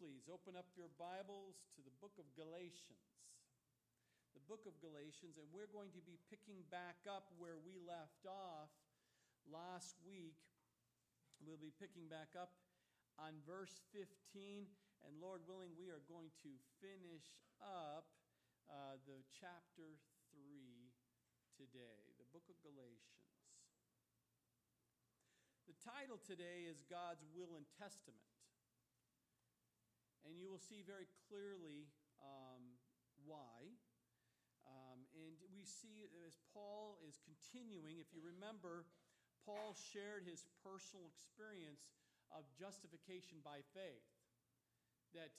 please open up your Bibles to the book of Galatians. The book of Galatians, and we're going to be picking back up where we left off last week. We'll be picking back up on verse 15, and Lord willing, we are going to finish up the chapter 3 today, the book of Galatians. The title today is God's Will and Testament. And you will see very clearly why. And we see as Paul is continuing, if you remember, Paul shared his personal experience of justification by faith. That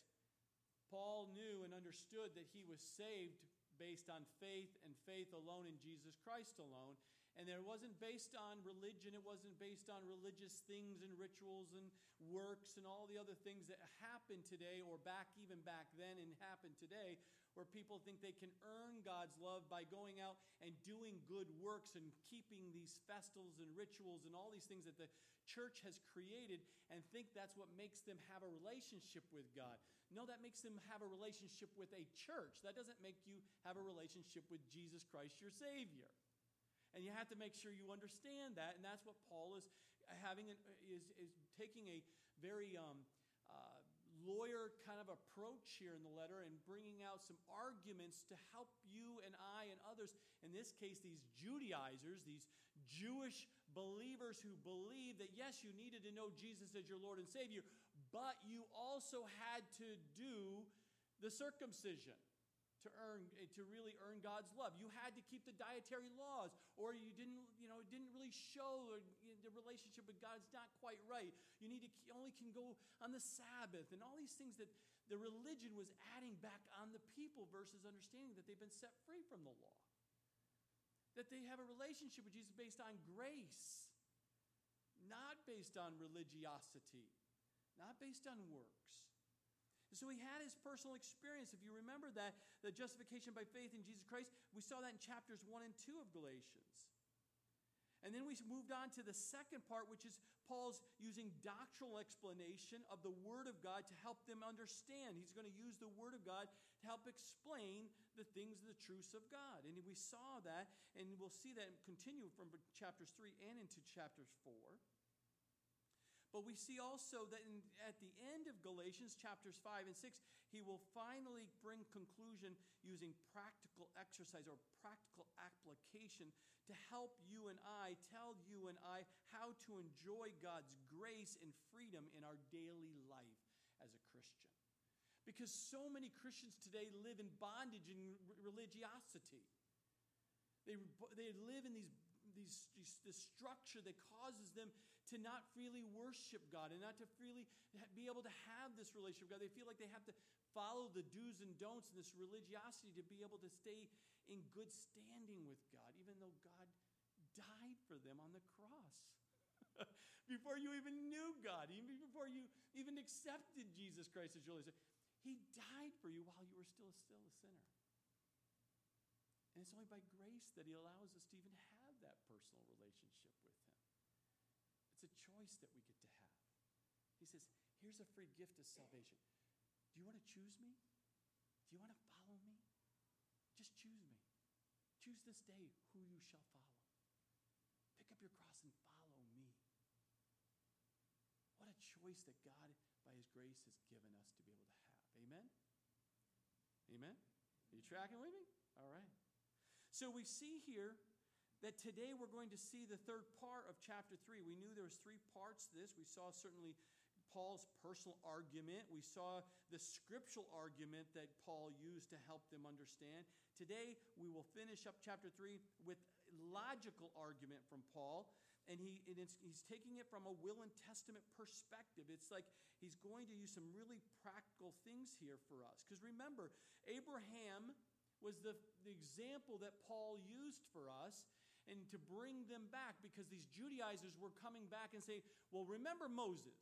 Paul knew and understood that he was saved based on faith and faith alone in Jesus Christ alone. And it wasn't based on religion. It wasn't based on religious things and rituals and works and all the other things that happen today or back then and happen today, where people think they can earn God's love by going out and doing good works and keeping these festivals and rituals and all these things that the church has created and think that's what makes them have a relationship with God. No, that makes them have a relationship with a church. That doesn't make you have a relationship with Jesus Christ, your Savior. And you have to make sure you understand that, and that's what Paul is having. Is taking a very lawyer kind of approach here in the letter and bringing out some arguments to help you and I and others. In this case, these Judaizers, these Jewish believers who believe that yes, you needed to know Jesus as your Lord and Savior, but you also had to do the circumcision to really earn God's love. You had to keep the dietary laws, or you didn't. You know, it didn't really show, or the relationship with God is not quite right. You need to only can go on the Sabbath, and all these things that the religion was adding back on the people versus understanding that they've been set free from the law, that they have a relationship with Jesus based on grace, not based on religiosity, not based on works. So he had his personal experience. If you remember that, the justification by faith in Jesus Christ, we saw that in chapters 1 and 2 of Galatians. And then we moved on to the second part, which is Paul's using doctrinal explanation of the Word of God to help them understand. He's going to use the Word of God to help explain the things, the truths of God. And we saw that, and we'll see that continue from chapters 3 and into chapters 4. But we see also that at the end of Galatians, chapters 5 and 6, he will finally bring conclusion using practical exercise or practical application to help you and I, tell you and I how to enjoy God's grace and freedom in our daily life as a Christian. Because so many Christians today live in bondage and religiosity. They live in this structure that causes them to not freely worship God and not to freely be able to have this relationship with God. They feel like they have to follow the do's and don'ts and this religiosity to be able to stay in good standing with God, even though God died for them on the cross. Before you even knew God, even before you even accepted Jesus Christ as your Lord, He died for you while you were still a sinner. And it's only by grace that He allows us to even have that personal relationship with Him. It's a choice that we get to have. He says, here's a free gift of salvation. Do you want to choose me? Do you want to follow me? Just choose me. Choose this day who you shall follow. Pick up your cross and follow me. What a choice that God, by His grace, has given us to be able to have. Amen? Amen? Are you tracking with me? All right. So we see here that today we're going to see the third part of chapter 3. We knew there was three parts to this. We saw certainly Paul's personal argument. We saw the scriptural argument that Paul used to help them understand. Today we will finish up chapter 3 with logical argument from Paul. And he's taking it from a will and testament perspective. It's like he's going to use some really practical things here for us. Because remember, Abraham was the example that Paul used for us and to bring them back, because these Judaizers were coming back and saying, well, remember Moses.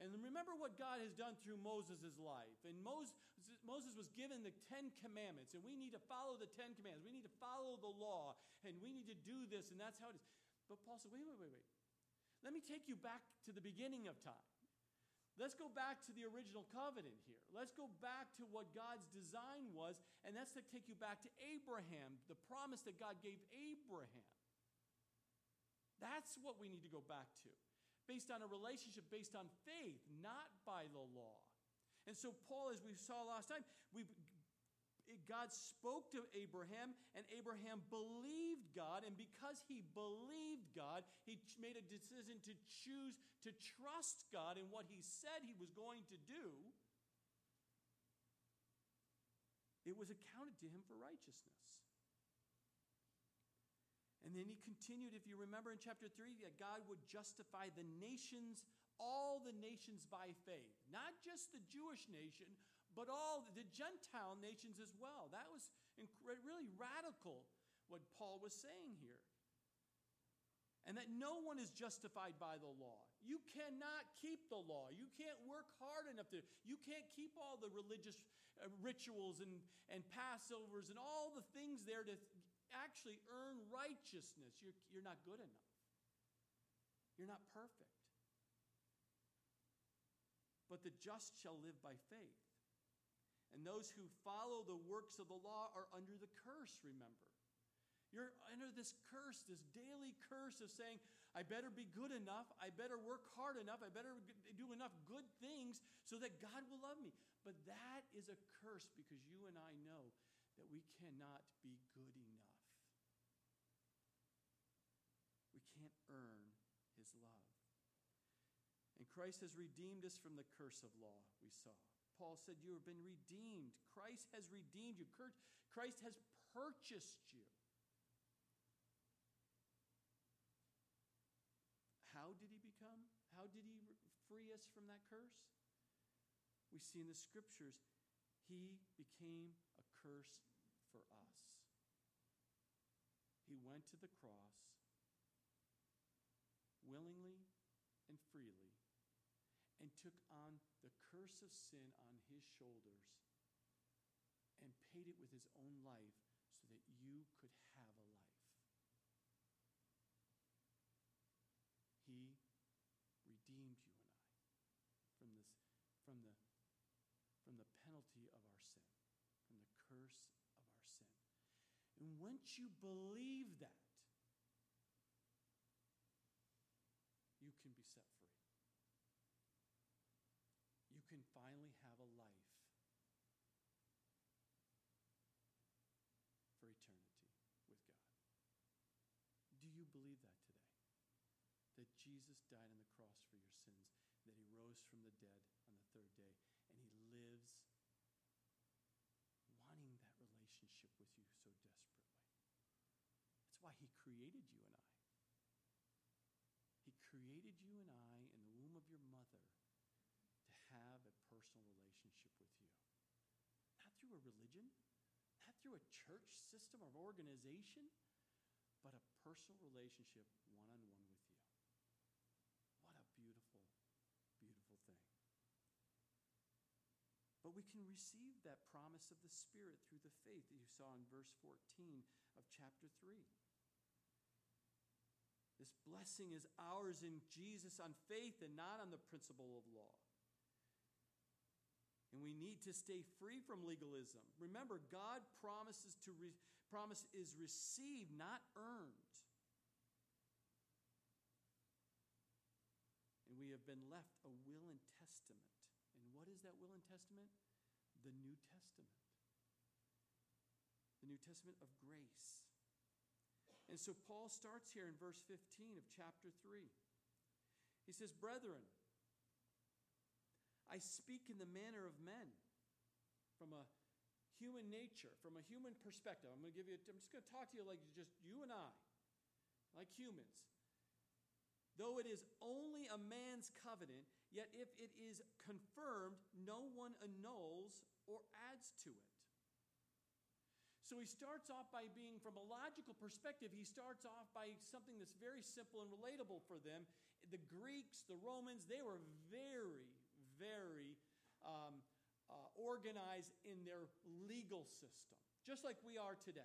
And remember what God has done through Moses' life. And Moses was given the 10 commandments, and we need to follow the 10 commandments. We need to follow the law, and we need to do this, and that's how it is. But Paul said, wait. Let me take you back to the beginning of time. Let's go back to the original covenant here. Let's go back to what God's design was, and that's to take you back to Abraham, the promise that God gave Abraham. That's what we need to go back to, based on a relationship, based on faith, not by the law. And so Paul, as we saw last time, God spoke to Abraham, and Abraham believed God, and because he believed God, he made a decision to choose to trust God in what he said he was going to do. It was accounted to him for righteousness. And then he continued, if you remember in chapter 3, that God would justify the nations, all the nations by faith. Not just the Jewish nation, but all the Gentile nations as well. That was really radical, what Paul was saying here. And that no one is justified by the law. You cannot keep the law. You can't work hard enough to. You can't keep all the religious rituals and Passovers and all the things there to actually earn righteousness. You're not good enough. You're not perfect. But the just shall live by faith. And those who follow the works of the law are under the curse, remember. You're under this curse, this daily curse of saying, I better be good enough, I better work hard enough, I better do enough good things so that God will love me. But that is a curse because you and I know that we cannot be good enough. We can't earn his love. And Christ has redeemed us from the curse of law, we saw. Paul said, you have been redeemed. Christ has redeemed you. Christ has purchased you. How did he become? How did he free us from that curse? We see in the scriptures, he became a curse for us. He went to the cross willingly and freely, and took on the curse of sin on his shoulders and paid it with his own life so that you could have a life. He redeemed you and I from the penalty of our sin, from the curse of our sin. And once you believe that, you can be set free. You can finally have a life for eternity with God. Do you believe that today? That Jesus died on the cross for your sins, that he rose from the dead on the third day, and he lives wanting that relationship with you so desperately. That's why he created you and I. He created you and I in the womb of your mother to have a personal relationship with you. Not through a religion, not through a church system or organization, but a personal relationship one-on-one with you. What a beautiful, beautiful thing. But we can receive that promise of the Spirit through the faith that you saw in verse 14 of chapter 3. This blessing is ours in Jesus on faith and not on the principle of law. And we need to stay free from legalism. Remember, God promises to promise is received, not earned. And we have been left a will and testament. And what is that will and testament? The New Testament. The New Testament of grace. And so Paul starts here in verse 15 of chapter 3. He says, brethren, I speak in the manner of men, from a human nature, from a human perspective. I'm just going to talk to you like just you and I, like humans. Though it is only a man's covenant, yet if it is confirmed, no one annuls or adds to it. So he starts off by being, from a logical perspective, he starts off by something that's very simple and relatable for them. The Greeks, the Romans, they were very, very organized in their legal system, just like we are today.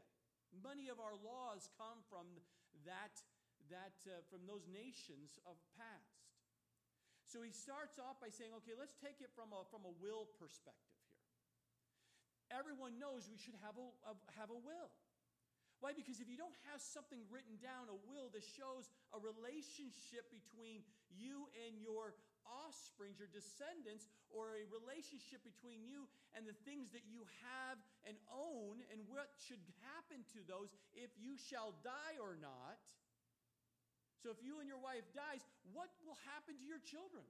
Many of our laws come from those nations of past. So he starts off by saying, okay, let's take it from a will perspective here. Everyone knows we should have a will. Why? Because if you don't have something written down, a will that shows a relationship between you and your offspring, your descendants, or a relationship between you and the things that you have and own and what should happen to those if you shall die or not. So if you and your wife dies, what will happen to your children?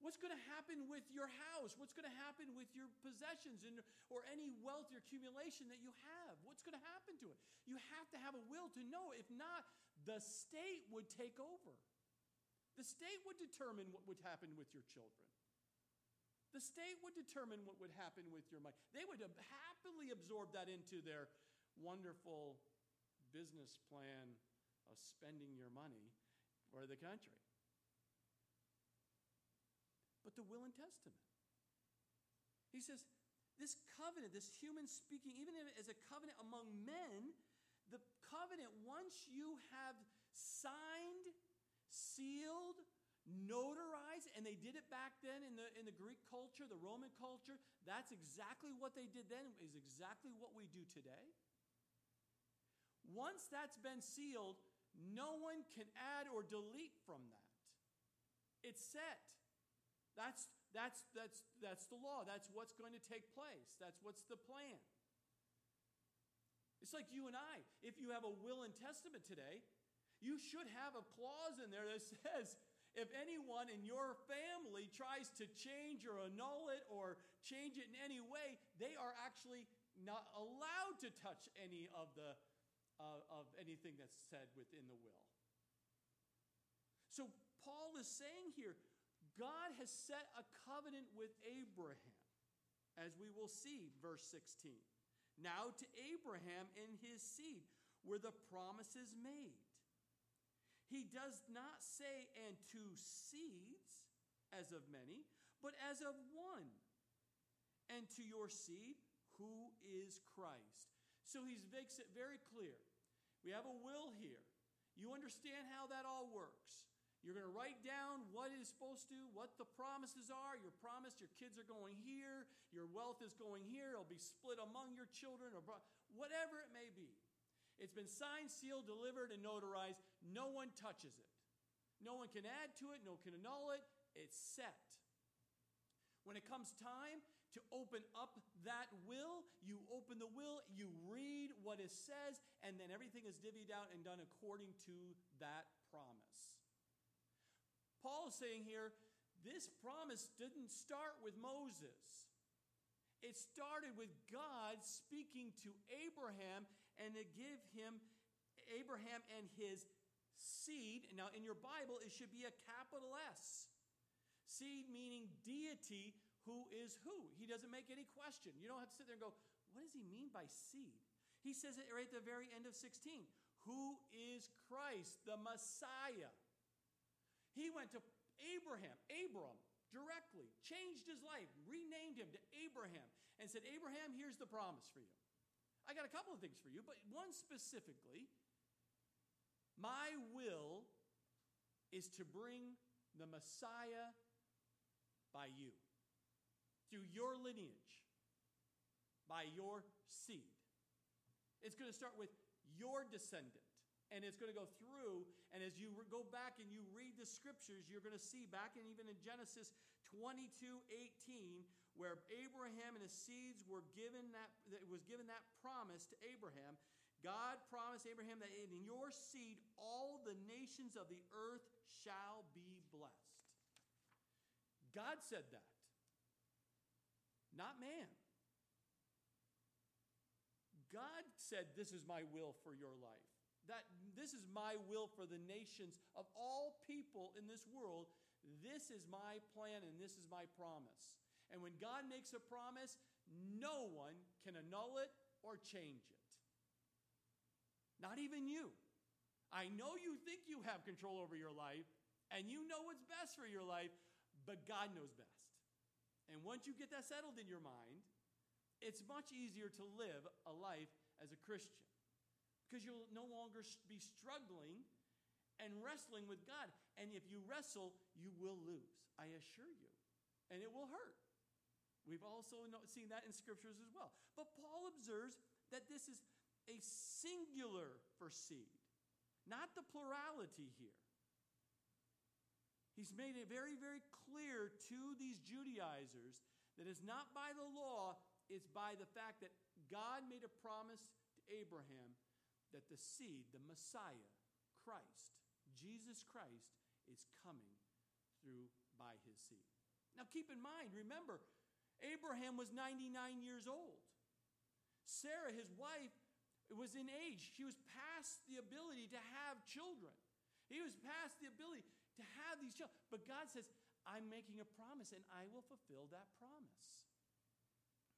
What's going to happen with your house? What's going to happen with your possessions and or any wealth or accumulation that you have? What's going to happen to it? You have to have a will to know. If not, the state would take over. The state would determine what would happen with your children. The state would determine what would happen with your money. They would happily absorb that into their wonderful business plan of spending your money for the country. But the will and testament. He says, this covenant, this human speaking, even as a covenant among men, the covenant, once you have signed, sealed, notarized, and they did it back then in the Greek culture, the Roman culture, that's exactly what they did then, is exactly what we do today. Once that's been sealed, no one can add or delete from that. It's set. That's the law. That's what's going to take place. That's what's the plan. It's like you and I. If you have a will and testament today, you should have a clause in there that says, if anyone in your family tries to change or annul it or change it in any way, they are actually not allowed to touch any of the of anything that's said within the will. So Paul is saying here, God has set a covenant with Abraham, as we will see, verse 16. Now to Abraham and his seed were the promises made. He does not say, and to seeds, as of many, but as of one, and to your seed, who is Christ. So he makes it very clear. We have a will here. You understand how that all works. You're going to write down what it is supposed to, what the promises are. You're promised your kids are going here. Your wealth is going here. It'll be split among your children or whatever it may be. It's been signed, sealed, delivered, and notarized. No one touches it. No one can add to it. No one can annul it. It's set. When it comes time to open up that will, you open the will, you read what it says, and then everything is divvied out and done according to that promise. Paul is saying here, this promise didn't start with Moses. It started with God speaking to Abraham and to give him Abraham and his seed. Now in your Bible, it should be a capital S. Seed meaning deity. Who is who? He doesn't make any question. You don't have to sit there and go, what does he mean by seed? He says it right at the very end of 16. Who is Christ, the Messiah? He went to Abram directly, changed his life, renamed him to Abraham, and said, Abraham, here's the promise for you. I got a couple of things for you, but one specifically, my will is to bring the Messiah by you. Through your lineage, by your seed. It's going to start with your descendant. And it's going to go through, and as you go back and you read the scriptures, you're going to see back in even in Genesis 22:18, where Abraham and his seeds were given that promise to Abraham. God promised Abraham that in your seed all the nations of the earth shall be blessed. God said that. Not man. God said, this is my will for your life. That this is my will for the nations of all people in this world. This is my plan and this is my promise. And when God makes a promise, no one can annul it or change it. Not even you. I know you think you have control over your life and you know what's best for your life, but God knows best. And once you get that settled in your mind, it's much easier to live a life as a Christian because you'll no longer be struggling and wrestling with God. And if you wrestle, you will lose, I assure you. And it will hurt. We've also seen that in scriptures as well. But Paul observes that this is a singular for seed, not the plurality here. He's made it very, very clear to these Judaizers that it's not by the law, it's by the fact that God made a promise to Abraham that the seed, the Messiah, Christ, Jesus Christ, is coming through by his seed. Now keep in mind, remember, Abraham was 99 years old. Sarah, his wife, was in age. She was past the ability to have children. He was past the ability to have these children. But God says, I'm making a promise, and I will fulfill that promise.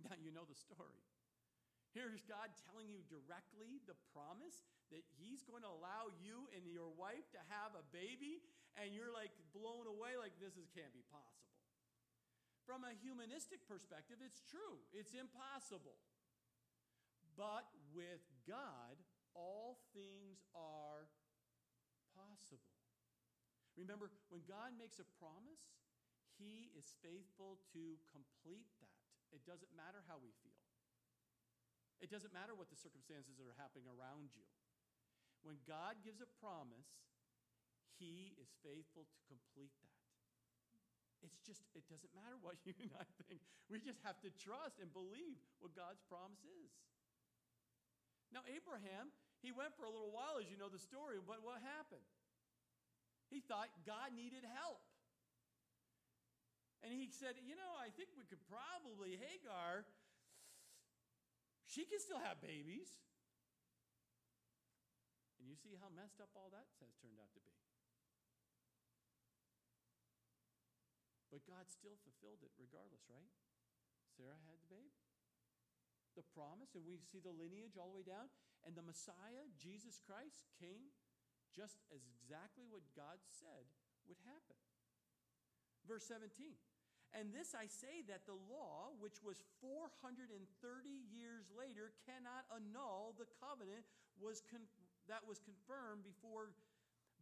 Now you know the story. Here's God telling you directly the promise that he's going to allow you and your wife to have a baby, and you're like blown away like this can't be possible. From a humanistic perspective, it's true. It's impossible. But with God, all things are possible. Remember, when God makes a promise, he is faithful to complete that. It doesn't matter how we feel. It doesn't matter what the circumstances that are happening around you. When God gives a promise, he is faithful to complete that. It's just, it doesn't matter what you and I think. We just have to trust and believe what God's promise is. Now, Abraham, he went for a little while, as you know the story, but what happened? He thought God needed help. And he said, I think we could probably, Hagar, she can still have babies. And you see how messed up all that has turned out to be. But God still fulfilled it regardless, right? Sarah had the baby. The promise, and we see the lineage all the way down. And the Messiah, Jesus Christ, came just as exactly what God said would happen. Verse 17. And this I say that the law, which was 430 years later, cannot annul the covenant that was confirmed before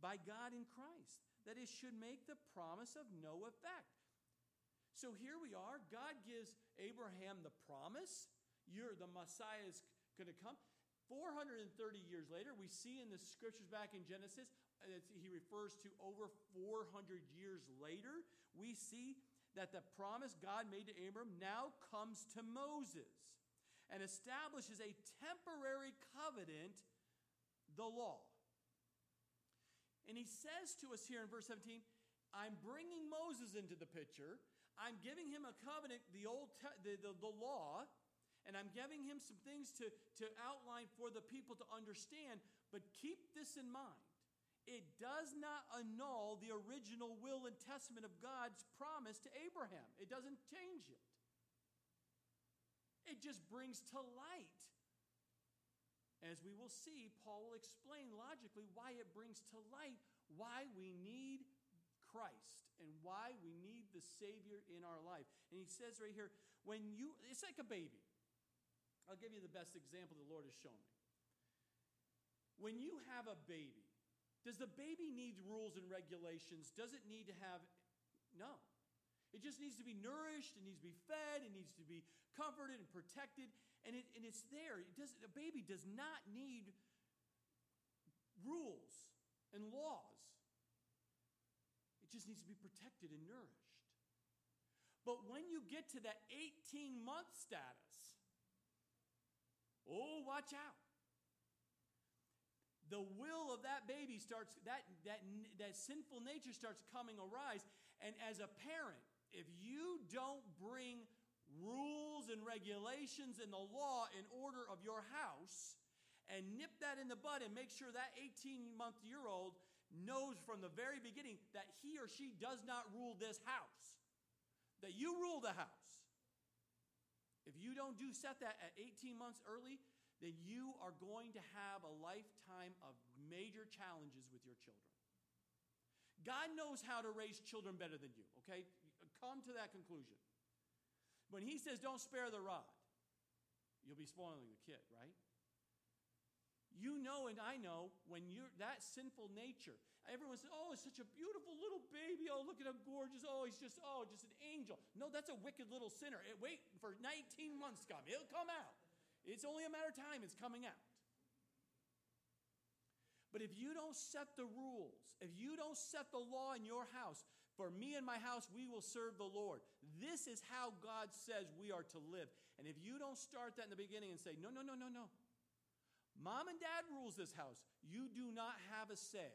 by God in Christ, that it should make the promise of no effect. So here we are. God gives Abraham the promise. The Messiah is going to come. 430 years later, we see in the scriptures back in Genesis, he refers to over 400 years later, we see that the promise God made to Abram now comes to Moses and establishes a temporary covenant, the law. And he says to us here in verse 17, I'm bringing Moses into the picture. I'm giving him a covenant, the law. And I'm giving him some things to outline for the people to understand. But keep this in mind. It does not annul the original will and testament of God's promise to Abraham. It doesn't change it. It just brings to light. As we will see, Paul will explain logically why it brings to light why we need Christ and why we need the Savior in our life. And he says right here, it's like a baby. I'll give you the best example the Lord has shown me. When you have a baby, does the baby need rules and regulations? Does it need to have? No. It just needs to be nourished. It needs to be fed. It needs to be comforted and protected. And it's there. A baby does not need rules and laws. It just needs to be protected and nourished. But when you get to that 18-month status, oh, watch out. The will of that baby starts, that sinful nature starts coming arise. And as a parent, if you don't bring rules and regulations and the law in order of your house and nip that in the bud and make sure that 18-month-year-old knows from the very beginning that he or she does not rule this house, that you rule the house. If you don't set that at 18 months early, then you are going to have a lifetime of major challenges with your children. God knows how to raise children better than you, okay? Come to that conclusion. When he says don't spare the rod, you'll be spoiling the kid, right? You know and I know when that sinful nature Everyone says, oh, it's such a beautiful little baby. Oh, look at how gorgeous. Oh, he's just, oh, just an angel. No, that's a wicked little sinner. Wait for 19 months, come. It'll come out. It's only a matter of time. It's coming out. But if you don't set the rules, if you don't set the law in your house, for me and my house, we will serve the Lord. This is how God says we are to live. And if you don't start that in the beginning and say, no, no, no, no, no. Mom and dad rules this house. You do not have a say.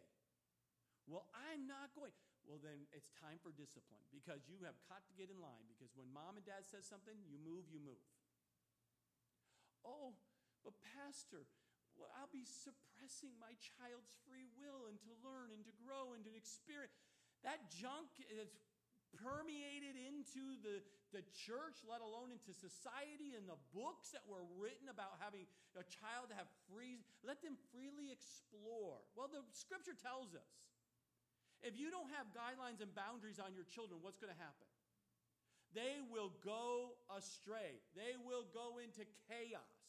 Well, I'm not going. Well, then it's time for discipline because you have got to get in line because when mom and dad says something, you move, you move. Oh, but pastor, well, I'll be suppressing my child's free will and to learn and to grow and to experience. That junk is permeated into the church, let alone into society and the books that were written about having a child to have free, let them freely explore. Well, the scripture tells us, if you don't have guidelines and boundaries on your children, what's going to happen? They will go astray. They will go into chaos.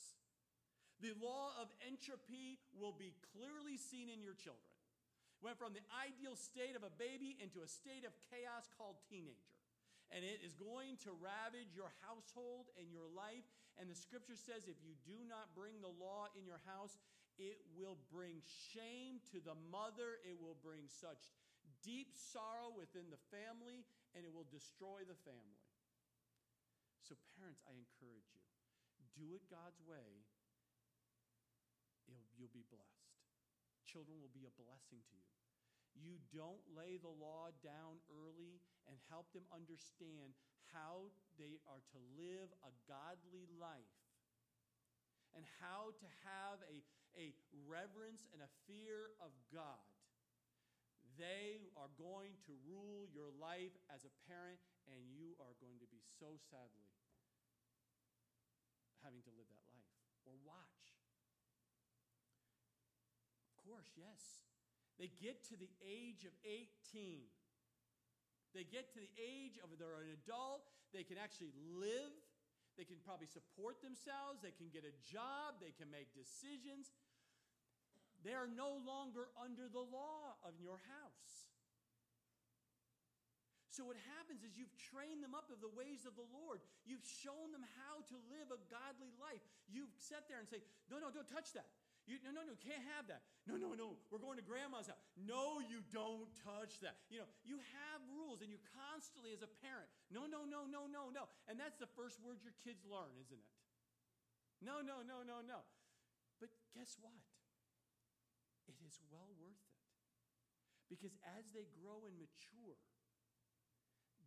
The law of entropy will be clearly seen in your children. Went from the ideal state of a baby into a state of chaos called teenager. And it is going to ravage your household and your life. And the scripture says if you do not bring the law in your house, it will bring shame to the mother. It will bring such deep sorrow within the family, and it will destroy the family. So parents, I encourage you, do it God's way. You'll be blessed. Children will be a blessing to you. You don't lay the law down early and help them understand how they are to live a godly life and how to have a reverence and a fear of God. They are going to rule your life as a parent, and you are going to be so sadly having to live that life or watch. Of course, yes. They get to the age of 18. They get to the age of they're an adult. They can actually live. They can probably support themselves. They can get a job. They can make decisions. They are no longer under the law of your house. So what happens is you've trained them up of the ways of the Lord. You've shown them how to live a godly life. You've sat there and say, no, no, don't touch that. No, you can't have that. No, we're going to grandma's house. No, you don't touch that. You know, you have rules, and you constantly, as a parent, no. And that's the first word your kids learn, isn't it? No. But guess what? It is well worth it. Because as they grow and mature,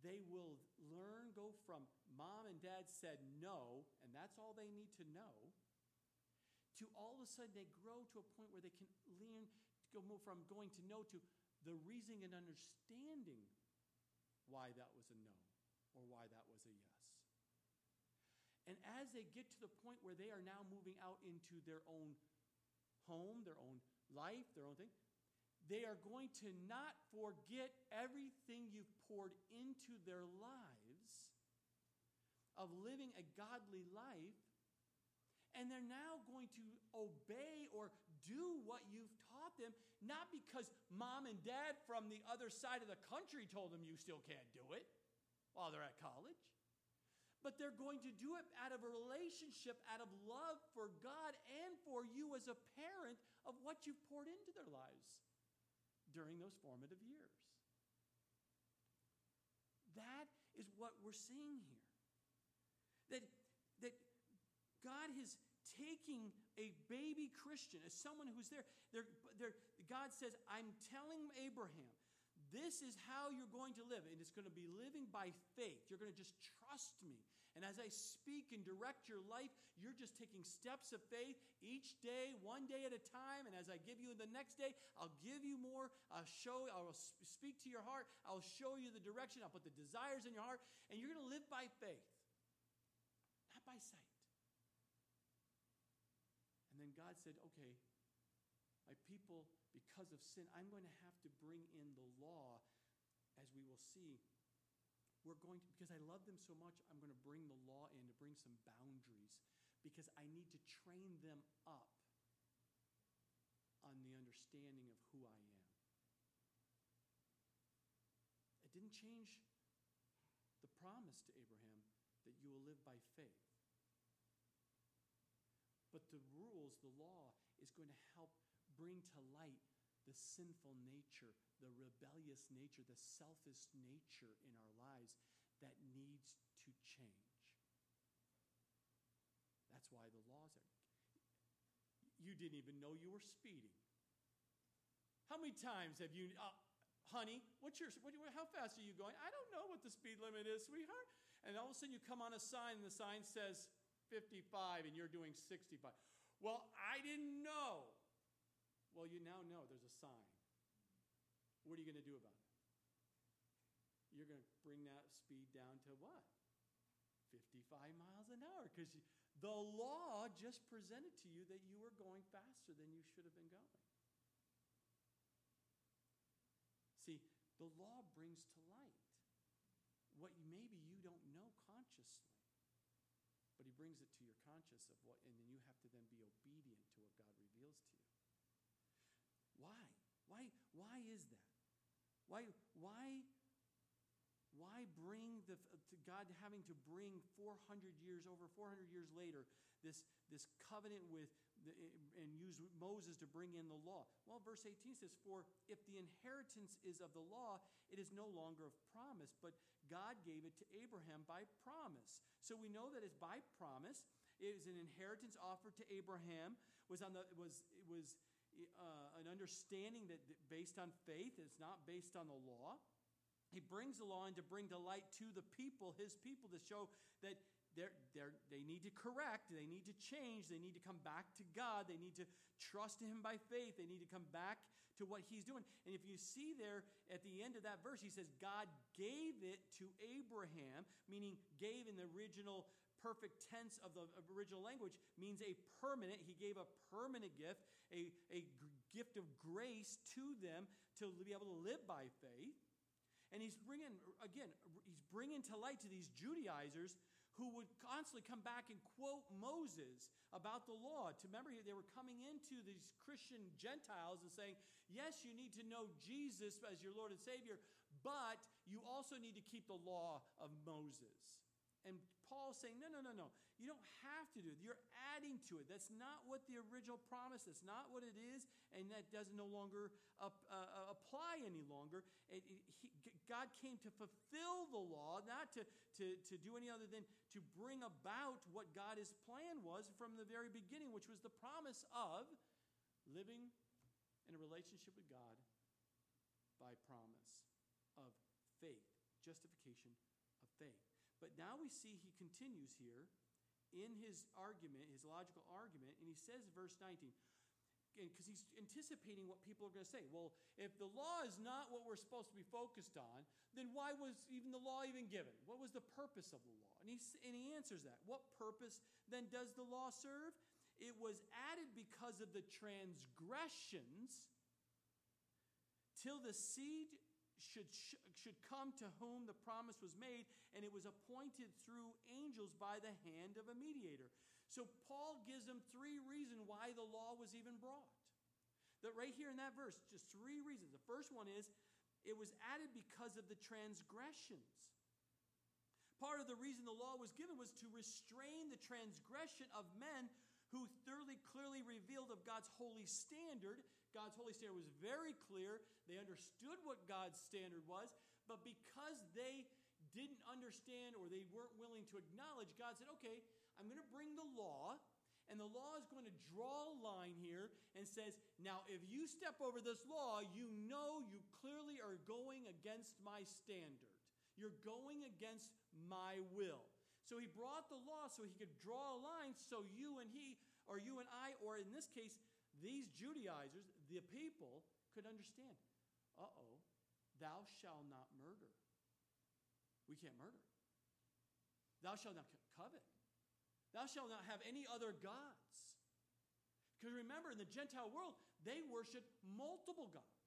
they will learn, go from mom and dad said no, and that's all they need to know, to all of a sudden they grow to a point where they can learn to go from going to no to the reasoning and understanding why that was a no or why that was a yes. And as they get to the point where they are now moving out into their own home, their own life, their own thing, they are going to not forget everything you've poured into their lives of living a godly life. And they're now going to obey or do what you've taught them, not because mom and dad from the other side of the country told them you still can't do it while they're at college. But they're going to do it out of a relationship, out of love for God and for you as a parent of what you've poured into their lives during those formative years. That is what we're seeing here. That God is taking a baby Christian as someone who's there. God says, I'm telling Abraham, this is how you're going to live. And it's going to be living by faith. You're going to just trust me. And as I speak and direct your life, you're just taking steps of faith each day, one day at a time. And as I give you the next day, I'll give you more. I'll speak to your heart. I'll show you the direction. I'll put the desires in your heart. And you're going to live by faith, not by sight. And then God said, okay, my people, because of sin, I'm going to have to bring in the law, as we will see. Because I love them so much, I'm going to bring the law in to bring some boundaries because I need to train them up on the understanding of who I am didn't change the promise to Abraham that you will live by faith. But the rules, the law, is going to help bring to light the sinful nature, the rebellious nature, the selfish nature in our lives that needs to change. That's why the laws are. You didn't even know you were speeding. How many times have you, honey, how fast are you going? I don't know what the speed limit is, sweetheart. And all of a sudden you come on a sign and the sign says 55 and you're doing 65. Well, I didn't know. Well, you now know there's a sign. What are you going to do about it? You're going to bring that speed down to what? 55 miles an hour, because the law just presented to you that you were going faster than you should have been going. See, the law brings to light what maybe you don't know consciously, but he brings it to your conscious of what, and then you have to then be obedient to what God reveals to you. Why is that? Why bring God having to bring 400 years later, this covenant and use Moses to bring in the law? Well, verse 18 says, "For if the inheritance is of the law, it is no longer of promise, but God gave it to Abraham by promise." So we know that it's by promise. It is an inheritance offered to Abraham. It was an understanding that based on faith, it's not based on the law. He brings the law in to bring to light to the people, his people, to show that they need to correct, they need to change, they need to come back to God, they need to trust him by faith, they need to come back to what he's doing. And if you see there at the end of that verse, he says, God gave it to Abraham, meaning gave in the original perfect tense of the original language means a permanent. He gave a permanent gift, a gift of grace to them to be able to live by faith. And he's bringing to light to these Judaizers who would constantly come back and quote Moses about the law. To remember, they were coming into these Christian Gentiles and saying, yes, you need to know Jesus as your Lord and Savior, but you also need to keep the law of Moses. And Paul's saying, no. You don't have to do it. You're adding to it. That's not what the original promise is. That's not what it is. And that doesn't no longer apply any longer. God came to fulfill the law, not to do any other than to bring about what God's plan was from the very beginning, which was the promise of living in a relationship with God by promise of faith, justification of faith. But now we see he continues here in his argument, his logical argument, and he says, verse 19, because he's anticipating what people are going to say. Well, if the law is not what we're supposed to be focused on, then why was even the law even given? What was the purpose of the law? And he answers that. What purpose then does the law serve? It was added because of the transgressions till the seed should come to whom the promise was made, and it was appointed through angels by the hand of a mediator. So Paul gives them three reasons why the law was even brought. That right here in that verse, just three reasons. The first one is it was added because of the transgressions. Part of the reason the law was given was to restrain the transgression of men who thoroughly, clearly revealed of God's holy standard. God's holy standard was very clear. They understood what God's standard was. But because they didn't understand or they weren't willing to acknowledge, God said, okay, I'm going to bring the law. And the law is going to draw a line here and says, now if you step over this law, you know you clearly are going against my standard. You're going against my will. So he brought the law so he could draw a line so you and I, or in this case, these Judaizers, the people, could understand. Thou shalt not murder. We can't murder. Thou shalt not covet. Thou shalt not have any other gods. Because remember, in the Gentile world, they worship multiple gods.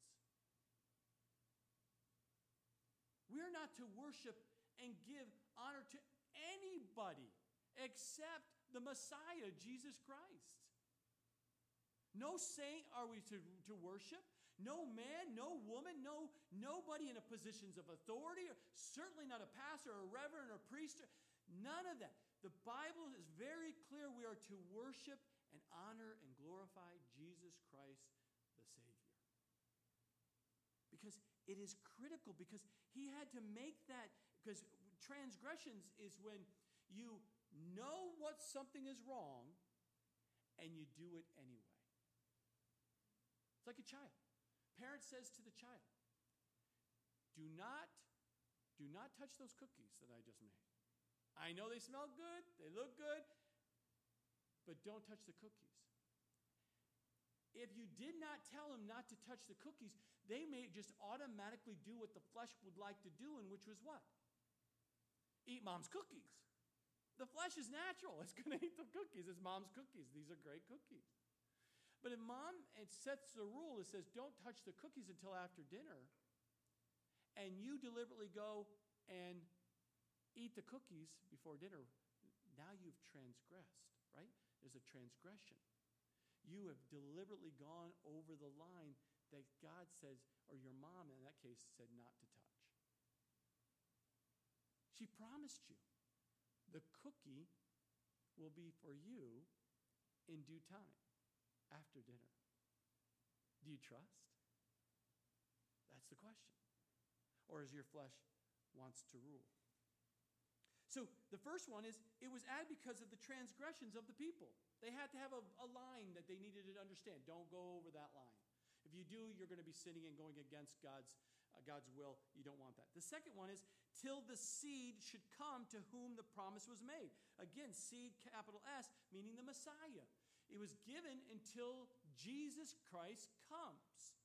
We're not to worship and give honor to anybody except the Messiah, Jesus Christ. No saint are we to worship. no man, no woman, nobody in a positions of authority, or certainly not a pastor or a reverend or priest, or none of that. The Bible is very clear we are to worship and honor and glorify Jesus Christ, the Savior. Because it is critical, because he had to make that, because transgressions is when you know what something is wrong and you do it anyway. It's like a child. Parent says to the child, do not touch those cookies that I just made. I know they smell good, they look good, but don't touch the cookies. If you did not tell them not to touch the cookies, they may just automatically do what the flesh would like to do, and which was what? Eat mom's cookies. The flesh is natural. It's going to eat the cookies. It's mom's cookies. These are great cookies. But if mom sets the rule that says don't touch the cookies until after dinner, and you deliberately go and eat the cookies before dinner, now you've transgressed, right? There's a transgression. You have deliberately gone over the line that God says, or your mom in that case said not to touch. She promised you the cookie will be for you in due time, after dinner. Do you trust? That's the question. Or is your flesh wants to rule? So the first one is, it was added because of the transgressions of the people. They had to have a line that they needed to understand. Don't go over that line. If you do, you're going to be sinning and going against God's will. You don't want that. The second one is, till the seed should come to whom the promise was made. Again, seed, capital S, meaning the Messiah. It was given until Jesus Christ comes.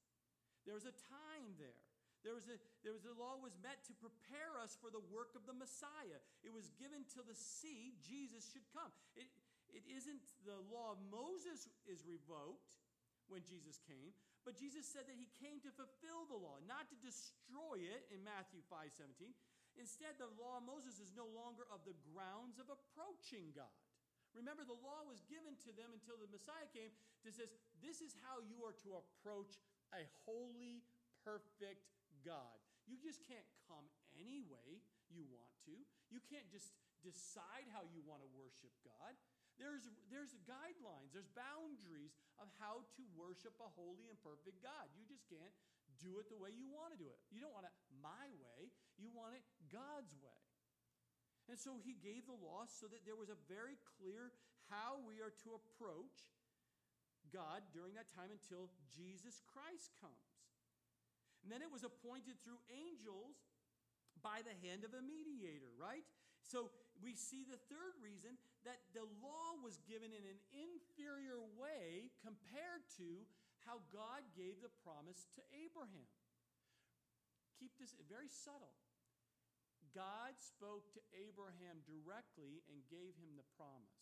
There was a time there. The law was met to prepare us for the work of the Messiah. It was given till the seed, Jesus, should come. It isn't the law of Moses is revoked when Jesus came, but Jesus said that he came to fulfill the law, not to destroy it in Matthew 5:17. Instead, the law of Moses is no longer of the grounds of approaching God. Remember, the law was given to them until the Messiah came to say, this is how you are to approach a holy, perfect God. You just can't come any way you want to. You can't just decide how you want to worship God. There's guidelines, there's boundaries of how to worship a holy and perfect God. You just can't do it the way you want to do it. You don't want it my way. You want it God's way. And so he gave the law so that there was a very clear how we are to approach God during that time until Jesus Christ comes. And then it was appointed through angels by the hand of a mediator, right? So we see the third reason that the law was given in an inferior way compared to how God gave the promise to Abraham. Keep this very subtle. God spoke to Abraham directly and gave him the promise.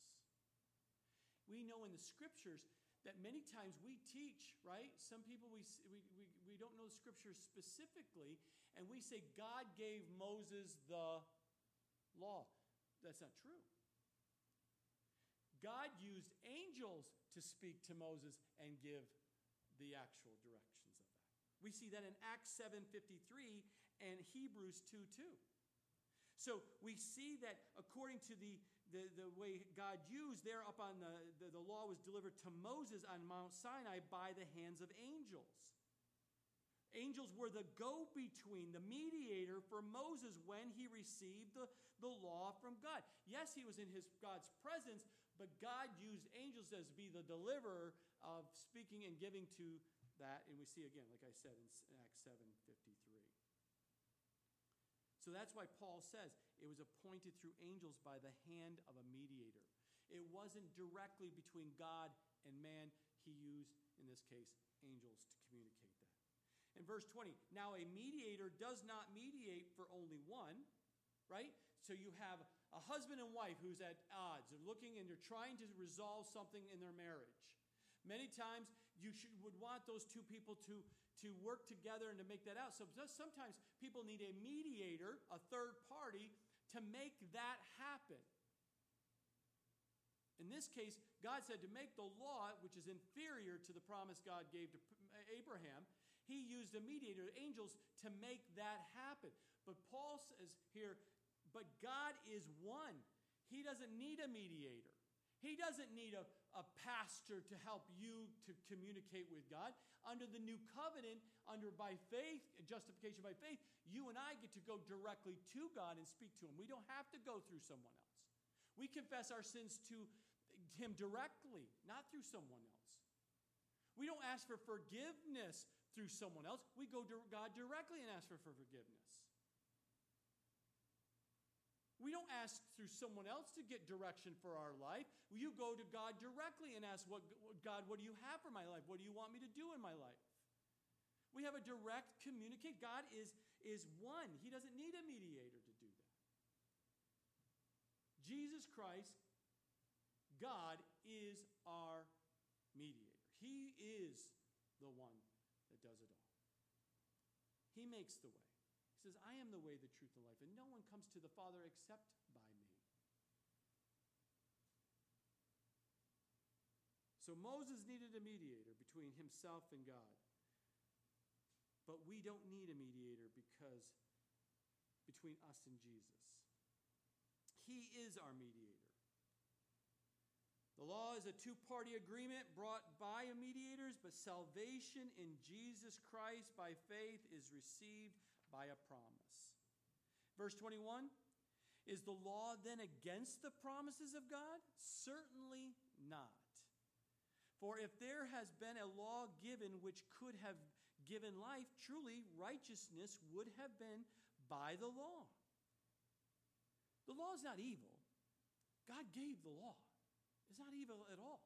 We know in the scriptures that many times we teach, right? Some people, we don't know the scriptures specifically, and we say God gave Moses the law. That's not true. God used angels to speak to Moses and give the actual directions of that. We see that in Acts 7:53 and Hebrews 2:2. So we see that according to the way God used there up on the law was delivered to Moses on Mount Sinai by the hands of angels. Angels were the go-between, the mediator for Moses when he received the law from God. Yes, he was in God's presence, but God used angels as be the deliverer of speaking and giving to that. And we see again, like I said, in Acts 7:53. So that's why Paul says it was appointed through angels by the hand of a mediator. It wasn't directly between God and man. He used, in this case, angels to communicate that. In verse 20, now a mediator does not mediate for only one, right? So you have a husband and wife who's at odds. They're looking and they're trying to resolve something in their marriage. Many times you would want those two people to work together and to make that out. So sometimes people need a mediator, a third party, to make that happen. In this case, God said to make the law, which is inferior to the promise God gave to Abraham, He used a mediator, angels, to make that happen. But Paul says here, but God is one. He doesn't need a mediator. He doesn't need a pastor to help you to communicate with God. Under the new covenant, under by faith, justification by faith, you and I get to go directly to God and speak to him. We don't have to go through someone else. We confess our sins to him directly, not through someone else. We don't ask for forgiveness through someone else. We go to God directly and ask for forgiveness. We don't ask through someone else to get direction for our life. You go to God directly and ask, God, what do you have for my life? What do you want me to do in my life? We have a direct communication. God is one. He doesn't need a mediator to do that. Jesus Christ, God, is our mediator. He is the one that does it all. He makes the way. He says, I am the way, the truth, and the life, and no one comes to the Father except by me. So Moses needed a mediator between himself and God. But we don't need a mediator because between us and Jesus. He is our mediator. The law is a two-party agreement brought by mediators, but salvation in Jesus Christ by faith is received by a promise. Verse 21, is the law then against the promises of God? Certainly not. For if there has been a law given which could have given life, truly righteousness would have been by the law. The law is not evil. God gave the law. It's not evil at all.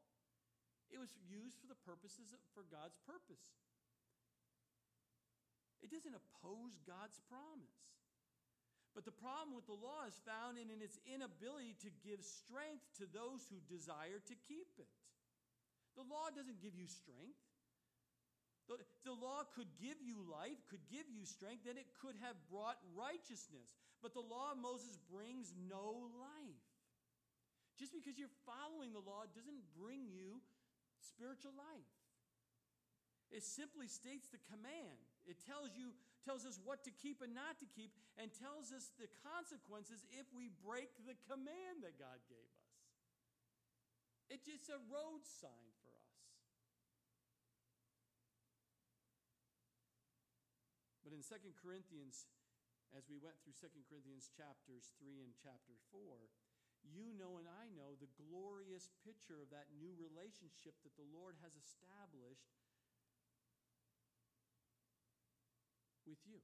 It was used for the purposes of, for God's purpose. It doesn't oppose God's promise. But the problem with the law is found in its inability to give strength to those who desire to keep it. The law doesn't give you strength. If the law could give you life, could give you strength, then it could have brought righteousness. But the law of Moses brings no life. Just because you're following the law doesn't bring you spiritual life. It simply states the command. It tells us what to keep and not to keep, and tells us the consequences if we break the command that God gave us. It's just a road sign for us. But in 2 Corinthians, as we went through 2 Corinthians chapters 3 and chapter 4, you know and I know the glorious picture of that new relationship that the Lord has established with you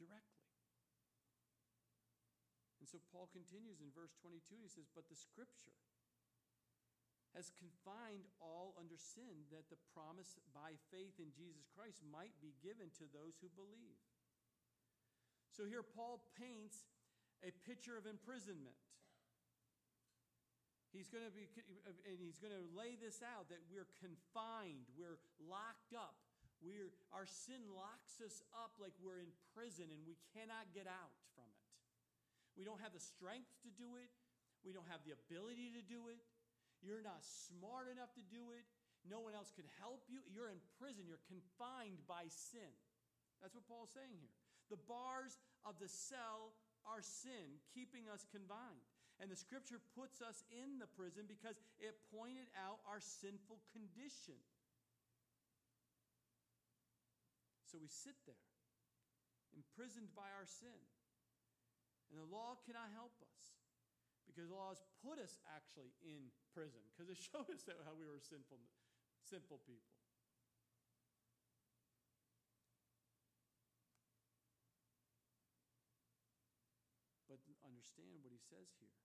directly. And so Paul continues in verse 22, and he says, but the Scripture has confined all under sin, that the promise by faith in Jesus Christ might be given to those who believe. So here Paul paints a picture of imprisonment. He's going to lay this out, that we're confined, we're locked up. Our sin locks us up like we're in prison and we cannot get out from it. We don't have the strength to do it. We don't have the ability to do it. You're not smart enough to do it. No one else could help you. You're in prison. You're confined by sin. That's what Paul's saying here. The bars of the cell are sin, keeping us confined. And the Scripture puts us in the prison because it pointed out our sinful condition. So we sit there, imprisoned by our sin. And the law cannot help us, because the law has put us actually in prison, because it showed us how we were sinful people. But understand what he says here.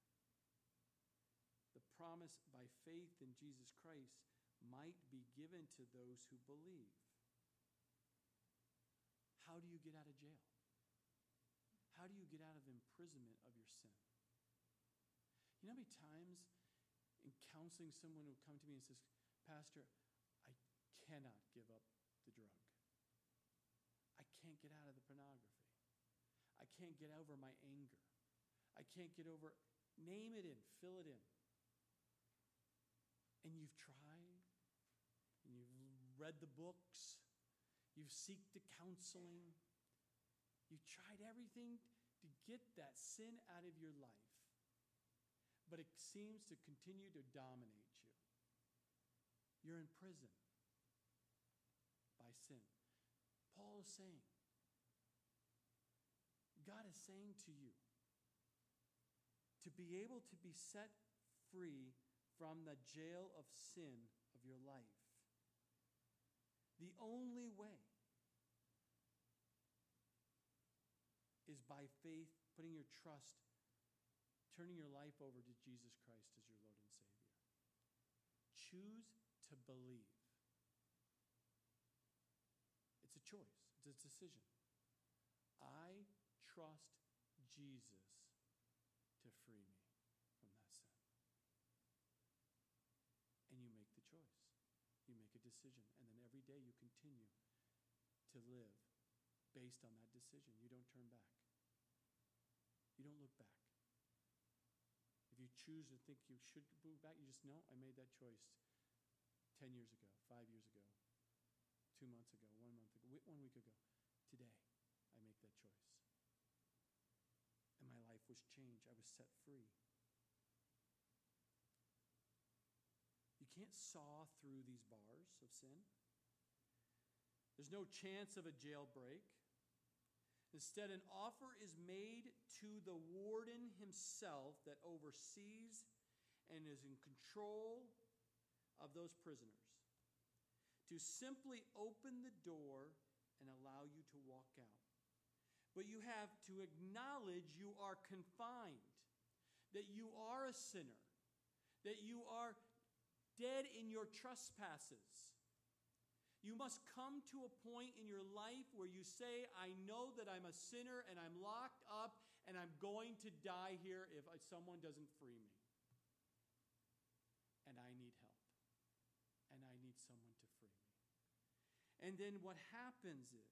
The promise by faith in Jesus Christ might be given to those who believe. How do you get out of jail? How do you get out of imprisonment of your sin? You know how many times in counseling someone will come to me and says, Pastor, I cannot give up the drug. I can't get out of the pornography. I can't get over my anger. I can't get over, name it in, fill it in. And you've tried, and you've read the books. You've sought the counseling. You've tried everything to get that sin out of your life. But it seems to continue to dominate you. You're in prison by sin. Paul is saying, God is saying to you, to be able to be set free from the jail of sin of your life, the only way is by faith, putting your trust, turning your life over to Jesus Christ as your Lord and Savior. Choose to believe. It's a choice. It's a decision. I trust Jesus to free me from that sin. And you make the choice. You make a decision. And then every day you continue to live based on that decision. You don't turn back. You don't look back. If you choose to think you should move back, you just know, I made that choice 10 years ago, 5 years ago, 2 months ago, 1 month ago, 1 week ago. Today, I make that choice. And my life was changed. I was set free. You can't saw through these bars of sin. There's no chance of a jailbreak. Instead, an offer is made to the warden himself that oversees and is in control of those prisoners to simply open the door and allow you to walk out. But you have to acknowledge you are confined, that you are a sinner, that you are dead in your trespasses. You must come to a point in your life where you say, I know that I'm a sinner and I'm locked up and I'm going to die here if someone doesn't free me. And I need help. And I need someone to free me. And then what happens is,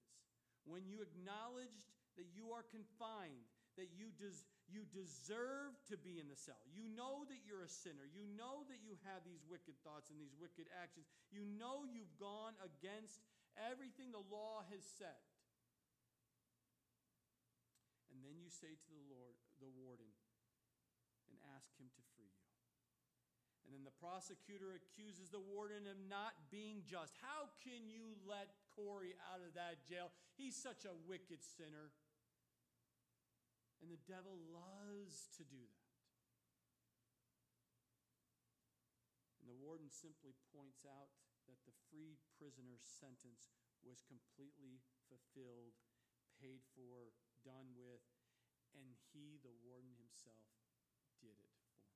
when you acknowledge that you are confined, that you deserve to be in the cell. You know that you're a sinner. You know that you have these wicked thoughts and these wicked actions. You know you've gone against everything the law has said. And then you say to the Lord, the warden, and ask him to free you. And then the prosecutor accuses the warden of not being just. How can you let Corey out of that jail? He's such a wicked sinner. And the devil loves to do that. And the warden simply points out that the freed prisoner's sentence was completely fulfilled, paid for, done with, and he, the warden himself, did it for me.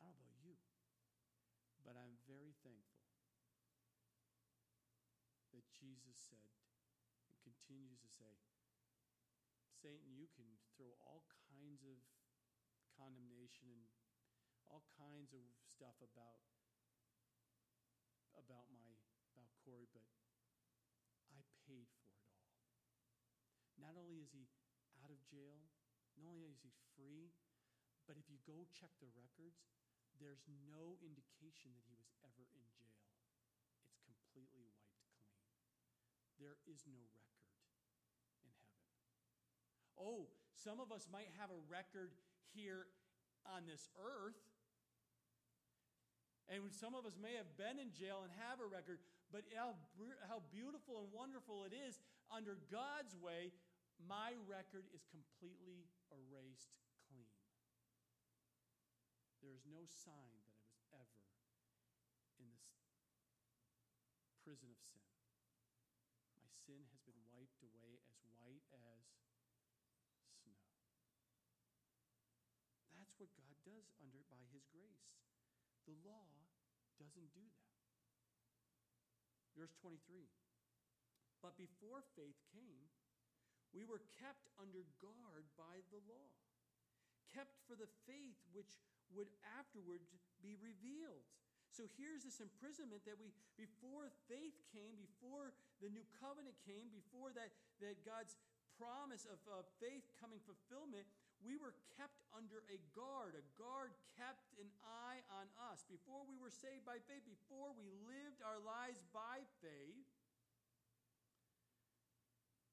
I don't know about you, but I'm very thankful that Jesus said and continues to say, Satan, you can throw all kinds of condemnation and all kinds of stuff about Corey, but I paid for it all. Not only is he out of jail, not only is he free, but if you go check the records, there's no indication that he was ever in jail. It's completely wiped clean. There is no record in heaven. Oh, some of us might have a record here on this earth. And some of us may have been in jail and have a record, but how beautiful and wonderful it is. Under God's way, my record is completely erased clean. There is no sign that I was ever in this prison of sin. My sin has been wiped away as white as snow. That's what God does by his grace. The law doesn't do that. Verse 23. But before faith came, we were kept under guard by the law, kept for the faith which would afterwards be revealed. So here's this imprisonment that before faith came, before the new covenant came, before that God's promise of faith coming fulfillment, we were kept under a guard. A guard kept an eye on us. Before we were saved by faith, before we lived our lives by faith,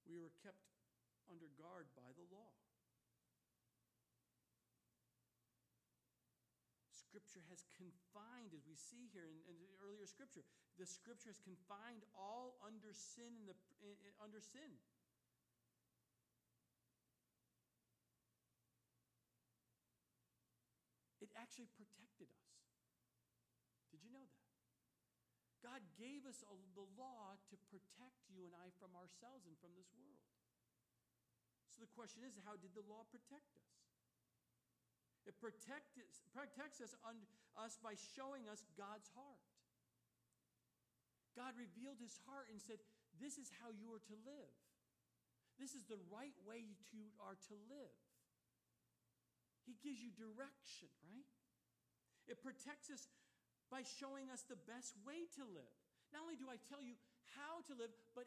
we were kept under guard by the law. Scripture has confined, as we see here in the earlier scripture, the scripture has confined all under sin and under sin. It actually protected us. Did you know that? God gave us the law to protect you and I from ourselves and from this world. So the question is, how did the law protect us? It protects us by showing us God's heart. God revealed his heart and said, this is how you are to live. This is the right way you are to live. He gives you direction, right? It protects us by showing us the best way to live. Not only do I tell you how to live, but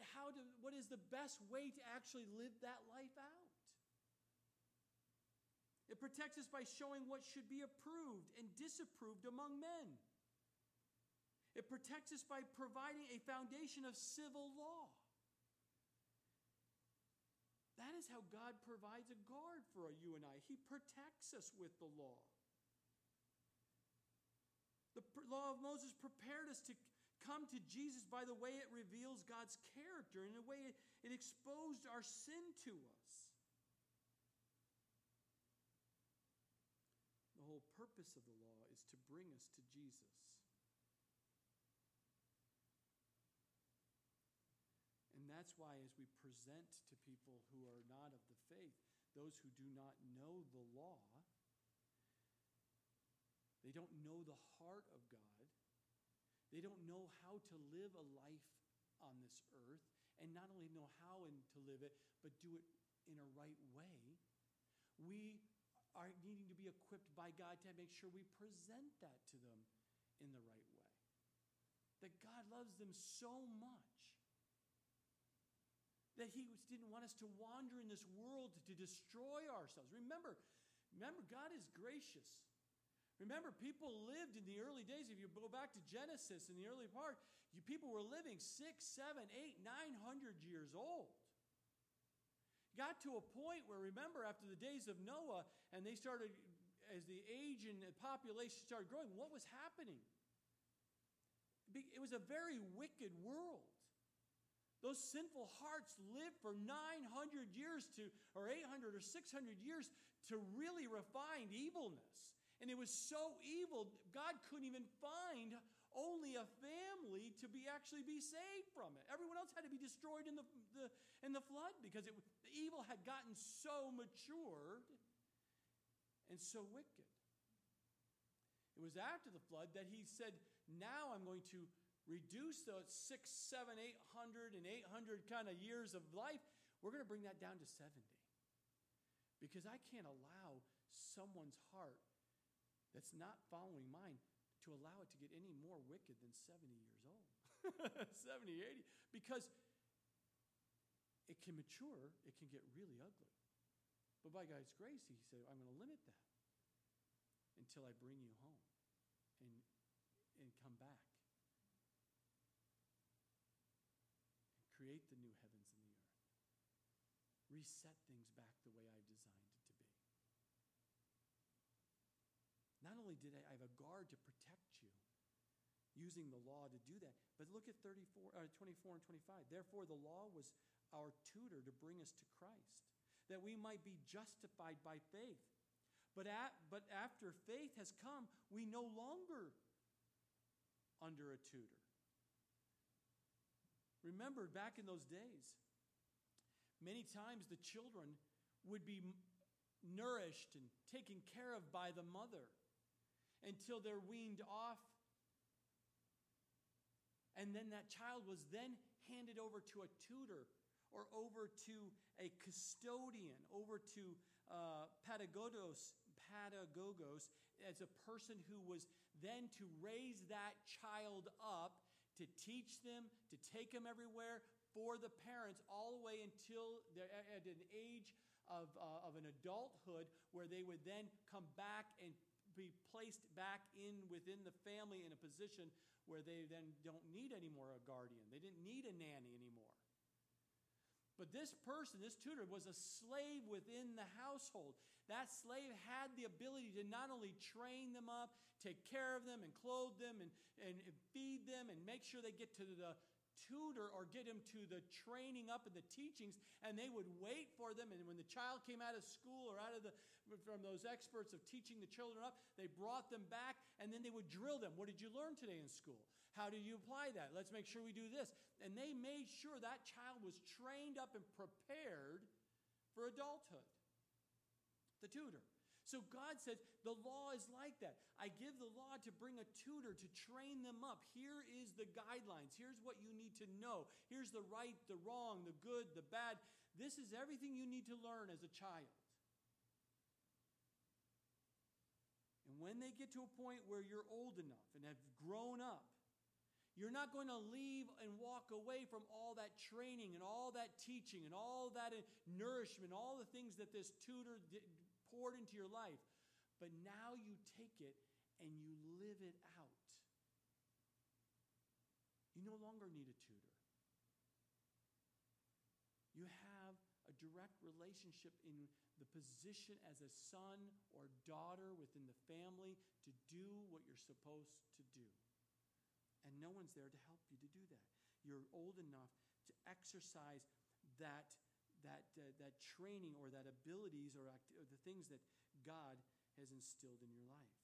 what is the best way to actually live that life out. It protects us by showing what should be approved and disapproved among men. It protects us by providing a foundation of civil law. That is how God provides a guard for you and I. He protects us with the law. The law of Moses prepared us to come to Jesus by the way it reveals God's character and the way it exposed our sin to us. The whole purpose of the law is to bring us to Jesus. And that's why as we present to people who are not of the faith, those who do not know the law, they don't know the heart of God. They don't know how to live a life on this earth, and not only know how to live it, but do it in a right way. We are needing to be equipped by God to make sure we present that to them in the right way. That God loves them so much that he didn't want us to wander in this world to destroy ourselves. Remember, God is gracious. Remember, people lived in the early days. If you go back to Genesis in the early part, people were living 600, 700, 800, 900 years old. Got to a point where, remember, after the days of Noah, and they started, as the age and the population started growing, what was happening? It was a very wicked world. Those sinful hearts lived for 900 years to, or 800 or 600 years to really refine evilness. And it was so evil, God couldn't even find only a family to be saved from it. Everyone else had to be destroyed in the flood because the evil had gotten so matured and so wicked. It was after the flood that he said, now I'm going to reduce those 600, 700, 800 kind of years of life. We're going to bring that down to 70. Because I can't allow someone's heart that's not following mine to allow it to get any more wicked than 70 years old, 70, 80, because it can mature, it can get really ugly. But by God's grace, he said, I'm going to limit that until I bring you home and come back and create the new heavens and the earth. Reset things back the way I've designed it to be. Not only did I have a guard to protect you using the law to do that, but look at 24 and 25. Therefore, the law was our tutor to bring us to Christ, that we might be justified by faith. But after faith has come, we no longer under a tutor. Remember, back in those days, many times the children would be nourished and taken care of by the mother until they're weaned off. And then that child was then handed over to a tutor or over to a custodian, over to pedagogos, as a person who was then to raise that child up, to teach them, to take them everywhere for the parents, all the way until they're at an age of an adulthood, where they would then come back and be placed back in within the family in a position where they then don't need anymore a guardian. They didn't need a nanny anymore. But this person, this tutor, was a slave within the household. That slave had the ability to not only train them up, take care of them and clothe them and feed them and make sure they get to the tutor or get them to the training up and the teachings, and they would wait for them. And when the child came out of school or out of the from those experts of teaching the children up, they brought them back, and then they would drill them. What did you learn today in school? How do you apply that? Let's make sure we do this. And they made sure that child was trained up and prepared for adulthood. The tutor. So God says the law is like that. I give the law to bring a tutor to train them up. Here is the guidelines. Here's what you need to know. Here's the right, the wrong, the good, the bad. This is everything you need to learn as a child. And when they get to a point where you're old enough and have grown up, you're not going to leave and walk away from all that training and all that teaching and all that nourishment, all the things that this tutor did, poured into your life. But now you take it and you live it out. You no longer need a tutor. You have a direct relationship in the position as a son or daughter within the family to do what you're supposed to do. And no one's there to help you to do that. You're old enough to exercise that training or that abilities or the things that God has instilled in your life.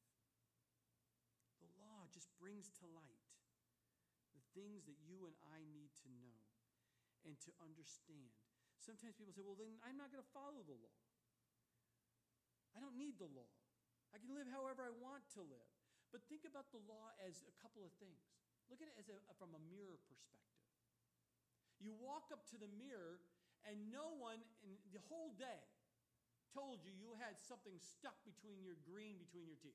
The law just brings to light the things that you and I need to know and to understand. Sometimes people say, well, then I'm not going to follow the law. I don't need the law. I can live however I want to live. But think about the law as a couple of things. Look at it as from a mirror perspective. You walk up to the mirror, and no one in the whole day told you had something stuck between your teeth.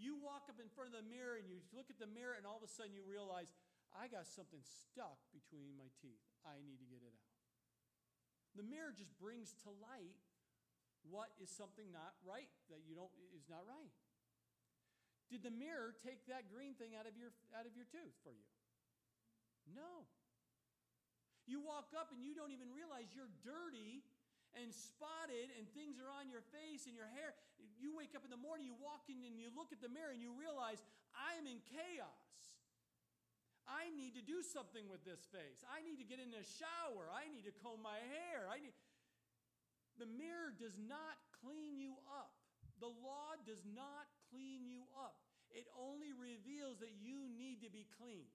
You walk up in front of the mirror and you look at the mirror, and all of a sudden you realize, I got something stuck between my teeth. I need to get it out. The mirror just brings to light what is something not right that you don't is not right. Did the mirror take that green thing out of your tooth for you? No. You walk up and you don't even realize you're dirty and spotted and things are on your face and your hair. You wake up in the morning, you walk in and you look at the mirror and you realize, I'm in chaos. I need to do something with this face. I need to get in a shower. I need to comb my hair. The mirror does not clean you up. The law does not clean you up. It only reveals that you need to be cleaned.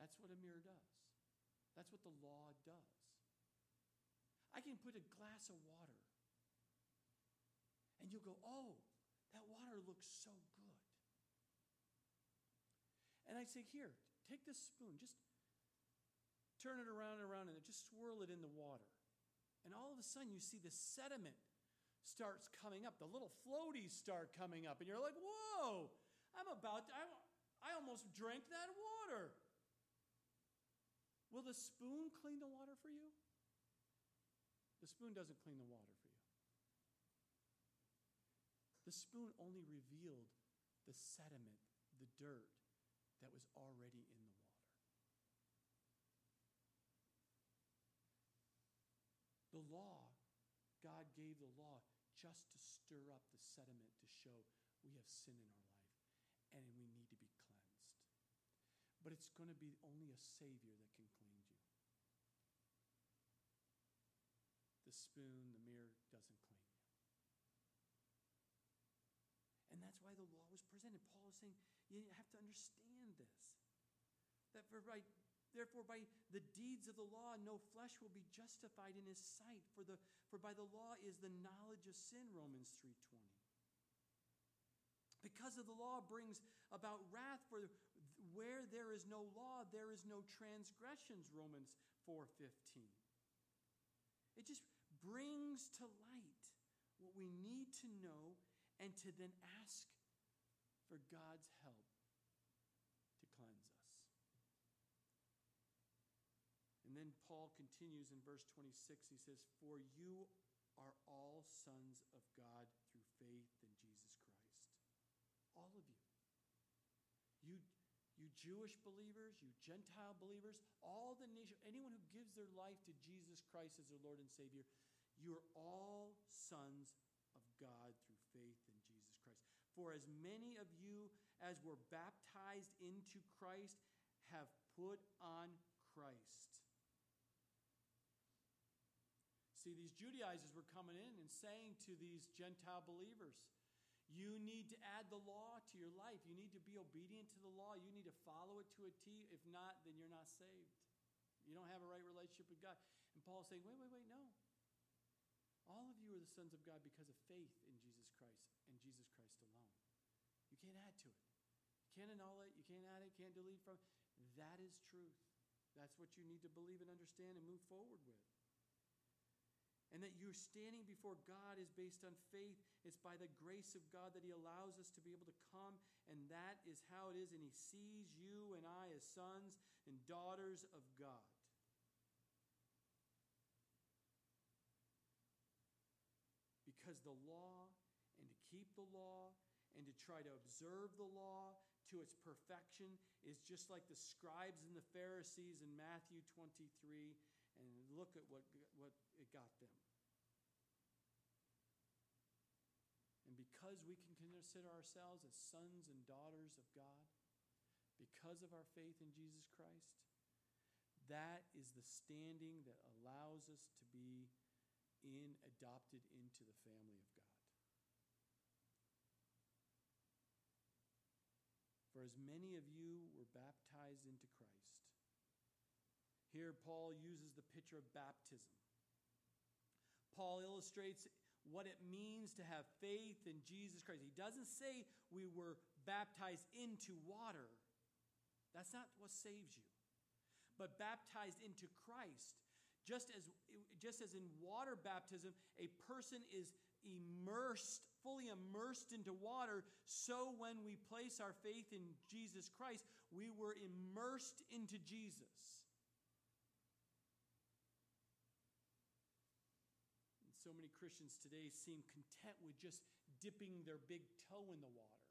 That's what a mirror does. That's what the law does. I can put a glass of water, and you'll go, oh, that water looks so good. And I say, here, take this spoon. Just turn it around and around, and just swirl it in the water. And all of a sudden, you see the sediment starts coming up. The little floaties start coming up. And you're like, whoa, I almost drank that water. Will the spoon clean the water for you? The spoon doesn't clean the water for you. The spoon only revealed the sediment, the dirt that was already in the water. The law, God gave the law just to stir up the sediment to show we have sin in our life and we need to be cleansed. But it's going to be only a Savior that can cleanse you. The spoon, the mirror doesn't clean you. And that's why the law was presented. Paul is saying you have to understand this. Therefore, by the deeds of the law, no flesh will be justified in his sight. For by the law is the knowledge of sin, Romans 3:20. Because of the law brings about wrath, for where there is no law, there is no transgressions, Romans 4:15. It just brings to light what we need to know and to then ask for God's help to cleanse us. And then then Paul continues in verse 26. He says, "For you are all sons of God through faith in Jesus Christ." All of you. You Jewish believers, you Gentile believers, all the nations, anyone who gives their life to Jesus Christ as their Lord and Savior, you are all sons of God through faith in Jesus Christ. For as many of you as were baptized into Christ have put on Christ. See, these Judaizers were coming in and saying to these Gentile believers, you need to add the law to your life. You need to be obedient to the law. You need to follow it to a T. If not, then you're not saved. You don't have a right relationship with God. And Paul's saying, wait, no. All of you are the sons of God because of faith in Jesus Christ and Jesus Christ alone. You can't add to it. You can't annul it. You can't add it. You can't delete from it. That is truth. That's what you need to believe and understand and move forward with. And that you're standing before God is based on faith. It's by the grace of God that he allows us to be able to come. And that is how it is. And he sees you and I as sons and daughters of God. Because the law, and to keep the law, and to try to observe the law to its perfection is just like the scribes and the Pharisees in Matthew 23. And look at what it got them. And because we can consider ourselves as sons and daughters of God, because of our faith in Jesus Christ, that is the standing that allows us to be adopted into the family of God. For as many of you were baptized into Christ. Here, Paul uses the picture of baptism. Paul illustrates what it means to have faith in Jesus Christ. He doesn't say we were baptized into water. That's not what saves you. But baptized into Christ. Just as in water baptism, a person is fully immersed into water, so when we place our faith in Jesus Christ, we were immersed into Jesus. So many Christians today seem content with just dipping their big toe in the water.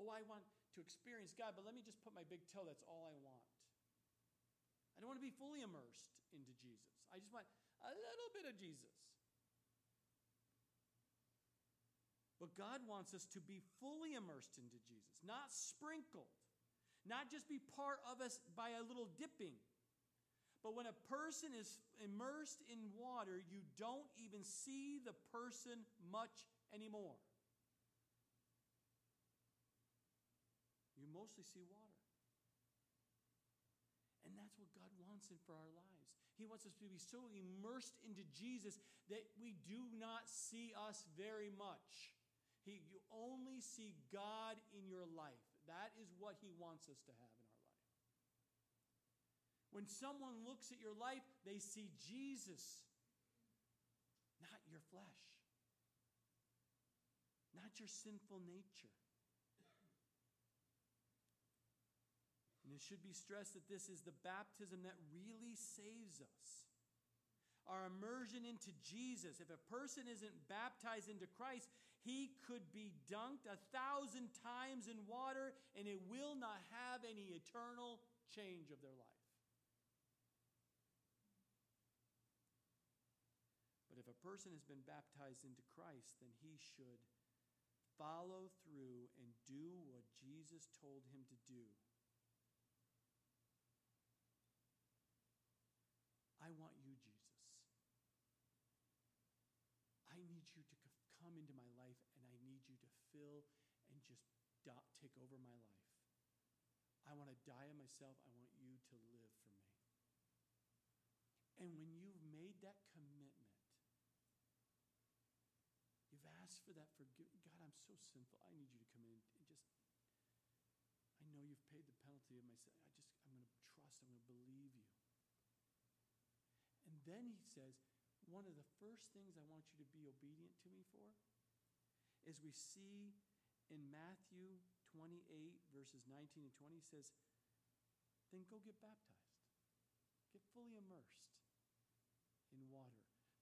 Oh, I want to experience God, but let me just put my big toe. That's all I want. I don't want to be fully immersed into Jesus. I just want a little bit of Jesus. But God wants us to be fully immersed into Jesus, not sprinkled, not just be part of us by a little dipping. But when a person is immersed in water, you don't even see the person much anymore. You mostly see water. And that's what God wants for our lives. He wants us to be so immersed into Jesus that we do not see us very much. You only see God in your life. That is what he wants us to have in our life. When someone looks at your life, they see Jesus, not your flesh, not your sinful nature. And it should be stressed that this is the baptism that really saves us. Our immersion into Jesus. If a person isn't baptized into Christ, he could be dunked 1,000 times in water and it will not have any eternal change of their life. But if a person has been baptized into Christ, then he should follow through and do what Jesus told him to do. I want you, Jesus. I need you to come into my life, and I need you to fill and just take over my life. I want to die of myself. I want you to live for me. And when you've made that commitment, you've asked for that forgiveness. God, I'm so sinful. I need you to come in and just, I know you've paid the penalty of my sin. I'm going to trust. I'm going to believe you. And then he says, one of the first things I want you to be obedient to me for is we see in Matthew 28, verses 19 and 20, he says, then go get baptized.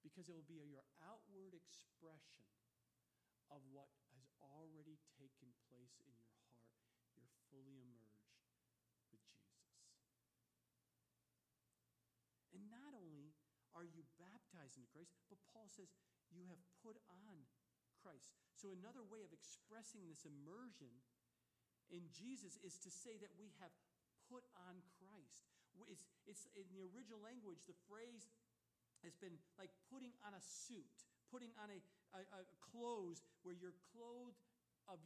because it will be your outward expression of what has already taken place in your heart. You're fully immersed with Jesus. And not only are you baptized into Christ, but Paul says you have put on Christ. So another way of expressing this immersion in Jesus is to say that we have put on Christ. It's in the original language, the phrase has been like putting on a suit, putting on a clothes where you're clothed of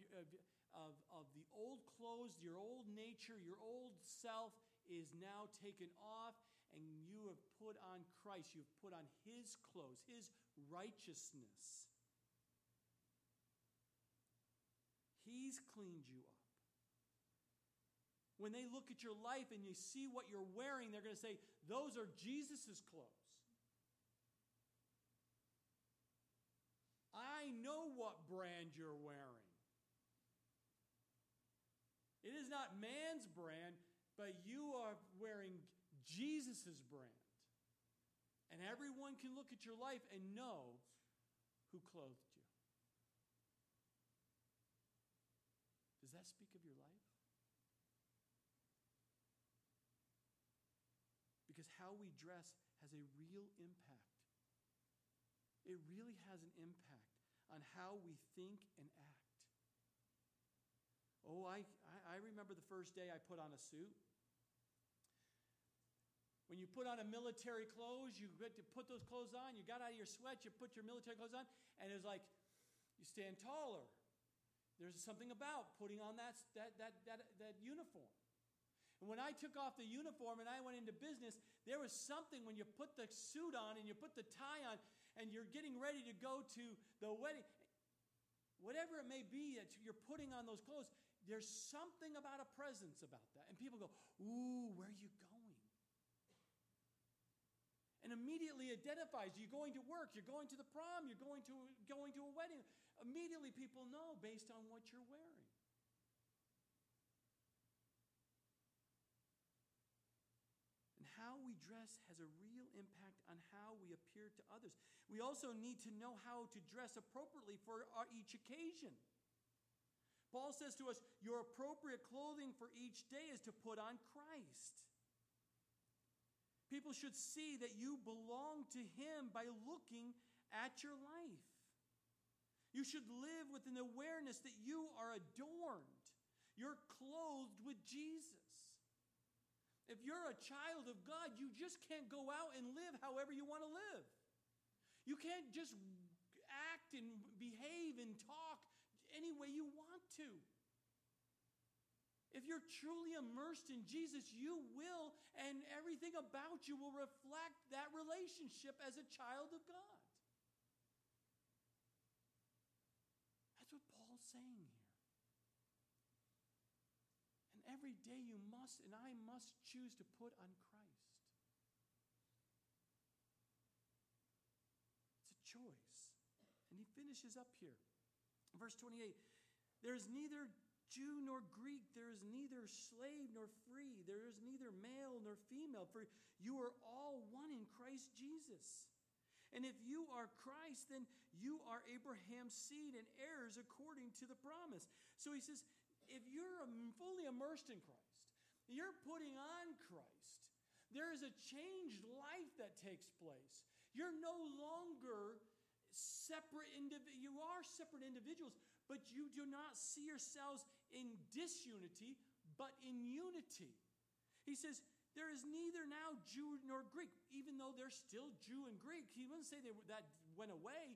the old clothes, your old nature, your old self is now taken off, and you have put on Christ. You've put on his clothes, his righteousness. He's cleaned you up. When they look at your life and you see what you're wearing, they're going to say, those are Jesus' clothes. I know what brand you're wearing. It is not man's brand, but you are wearing Jesus' brand. And everyone can look at your life and know who clothed you. Does that speak of your life? Because how we dress has a real impact. It really has an impact on how we think and act. Oh, I remember the first day I put on a suit. When you put on a military clothes, you get to put those clothes on. You got out of your sweat, you put your military clothes on, and it was like you stand taller. There's something about putting on that uniform. And when I took off the uniform and I went into business, there was something when you put the suit on and you put the tie on and you're getting ready to go to the wedding, whatever it may be that you're putting on those clothes, there's something about a presence about that. And people go, ooh, where are you going? And immediately identifies you're going to work, you're going to the prom, you're going to a wedding. Immediately people know based on what you're wearing. And how we dress has a real impact on how we appear to others. We also need to know how to dress appropriately for each occasion. Paul says to us, your appropriate clothing for each day is to put on Christ. People should see that you belong to him by looking at your life. You should live with an awareness that you are adorned. You're clothed with Jesus. If you're a child of God, you just can't go out and live however you want to live. You can't just act and behave and talk any way you want to. If you're truly immersed in Jesus, you will, and everything about you will reflect that relationship as a child of God. That's what Paul's saying here. And every day you must and I must choose to put on Christ. It's a choice. And he finishes up here. Verse 28, there is neither Jew nor Greek, there is neither slave nor free, there is neither male nor female, for you are all one in Christ Jesus. And if you are Christ, then you are Abraham's seed and heirs according to the promise. So he says, if you're fully immersed in Christ, you're putting on Christ, there is a changed life that takes place. You're no longer separate, you are separate individuals, but you do not see yourselves in disunity, but in unity. He says, there is neither now Jew nor Greek, even though they're still Jew and Greek. He wouldn't say that went away,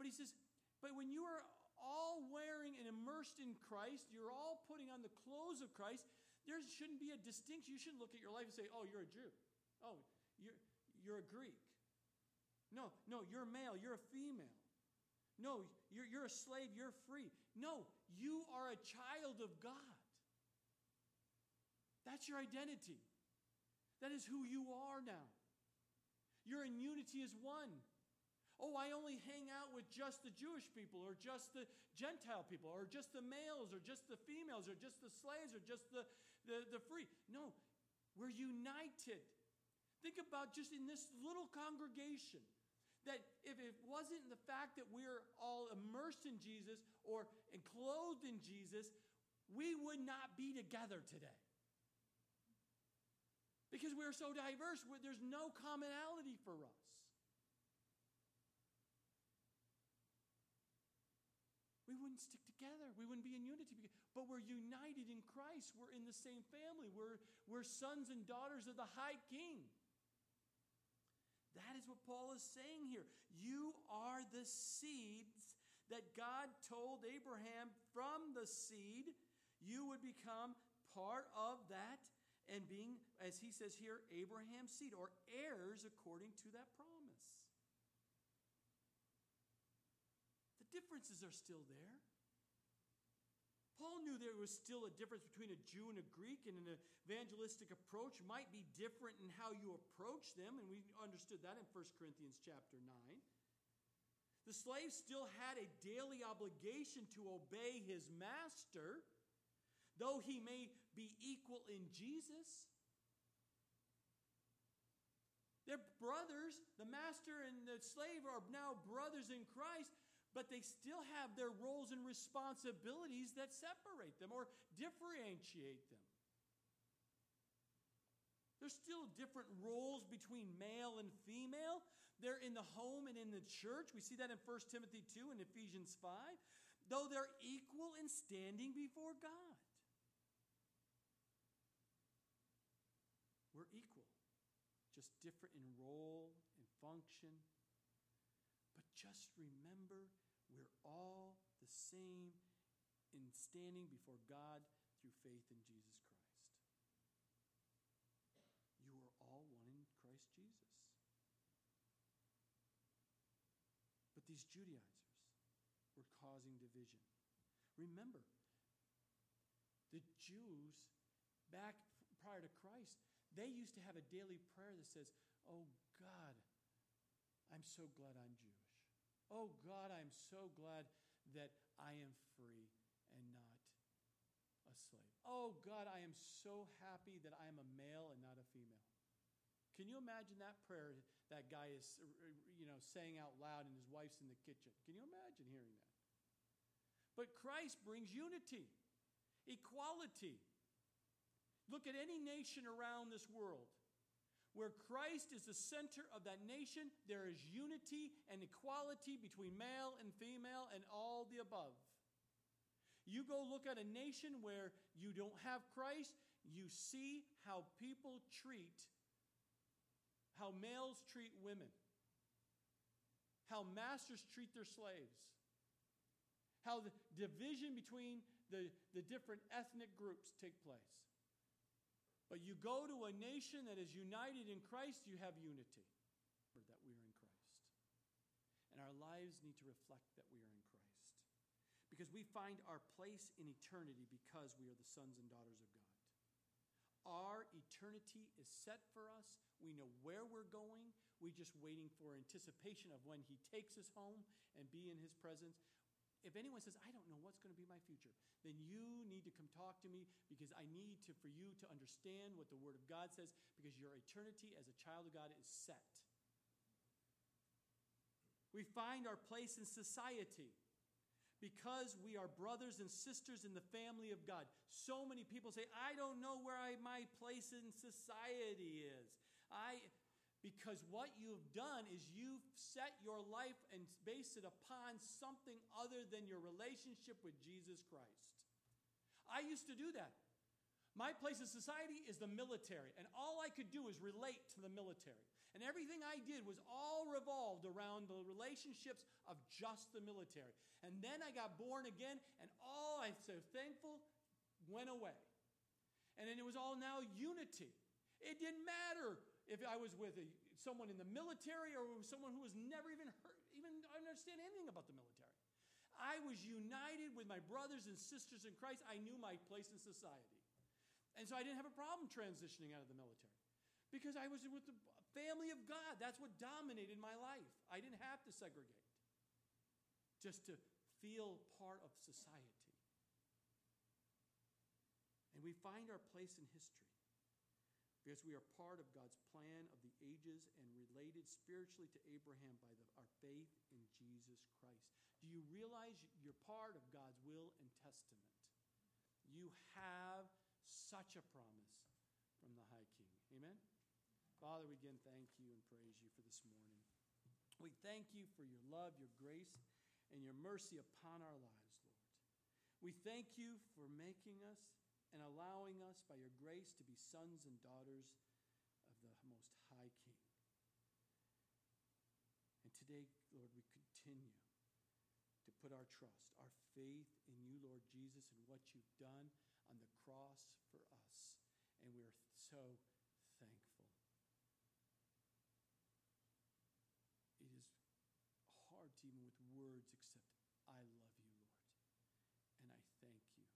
but he says, but when you are all wearing and immersed in Christ, you're all putting on the clothes of Christ, there shouldn't be a distinction. You shouldn't look at your life and say, oh, you're a Jew. Oh, you're a Greek. No, you're a male, you're a female. No, you're a slave, you're free. No, you are a child of God. That's your identity. That is who you are now. You're in unity as one. Oh, I only hang out with just the Jewish people or just the Gentile people or just the males or just the females or just the slaves or just the free. No, we're united. Think about just in this little congregation. that if it wasn't the fact that we're all immersed in Jesus or enclosed in Jesus, we would not be together today. Because we are so diverse, there's no commonality for us. We wouldn't stick together. We wouldn't be in unity. But we're united in Christ. We're in the same family. We're sons and daughters of the High King. That is what Paul is saying here. You are the seeds that God told Abraham. From the seed, you would become part of that and being, as he says here, Abraham's seed, or heirs according to that promise. The differences are still there. Paul knew there was still a difference between a Jew and a Greek, and an evangelistic approach might be different in how you approach them, and we understood that in 1 Corinthians chapter 9. The slave still had a daily obligation to obey his master, though he may be equal in Jesus. They're brothers. The master and the slave are now brothers in Christ, but they still have their roles and responsibilities that separate them or differentiate them. There's still different roles between male and female. They're in the home and in the church. We see that in 1 Timothy 2 and Ephesians 5. Though they're equal in standing before God. We're equal, just different in role and function. But just remember, we're all the same in standing before God through faith in Jesus Christ. You are all one in Christ Jesus. But these Judaizers were causing division. Remember, the Jews back prior to Christ, they used to have a daily prayer that says, "Oh God, I'm so glad I'm Jewish. Oh God, I'm so glad that I am free and not a slave. Oh God, I am so happy that I am a male and not a female." Can you imagine that prayer that guy is, saying out loud, and his wife's in the kitchen? Can you imagine hearing that? But Christ brings unity, equality. Look at any nation around this world. Where Christ is the center of that nation, there is unity and equality between male and female and all the above. You go look at a nation where you don't have Christ, you see how males treat women, how masters treat their slaves, how the division between the different ethnic groups take place. But you go to a nation that is united in Christ, you have unity. That we are in Christ. And our lives need to reflect that we are in Christ. Because we find our place in eternity because we are the sons and daughters of God. Our eternity is set for us. We know where we're going. We're just waiting for anticipation of when he takes us home and be in his presence. If anyone says, "I don't know what's going to be my future," then you need to come talk to me, because I need for you to understand what the Word of God says, because your eternity as a child of God is set. We find our place in society because we are brothers and sisters in the family of God. So many people say, "I don't know where my place in society is." Because what you've done is you've set your life and based it upon something other than your relationship with Jesus Christ. I used to do that. My place in society is the military, and all I could do is relate to the military. And everything I did was all revolved around the relationships of just the military. And then I got born again, and all I'm so thankful went away. And then it was all now unity. It didn't matter if I was with someone in the military or someone who was never even heard, even understand anything about the military. I was united with my brothers and sisters in Christ. I knew my place in society. And so I didn't have a problem transitioning out of the military because I was with the family of God. That's what dominated my life. I didn't have to segregate just to feel part of society. And we find our place in history. Because we are part of God's plan of the ages and related spiritually to Abraham by our faith in Jesus Christ. Do you realize you're part of God's will and testament? You have such a promise from the High King. Amen? Father, we again thank you and praise you for this morning. We thank you for your love, your grace, and your mercy upon our lives, Lord. We thank you for making us and allowing us by your grace to be sons and daughters of the Most High King. And today, Lord, we continue to put our trust, our faith in you, Lord Jesus, and what you've done on the cross for us. And we are so thankful. It is hard to even with words except, I love you, Lord, and I thank you.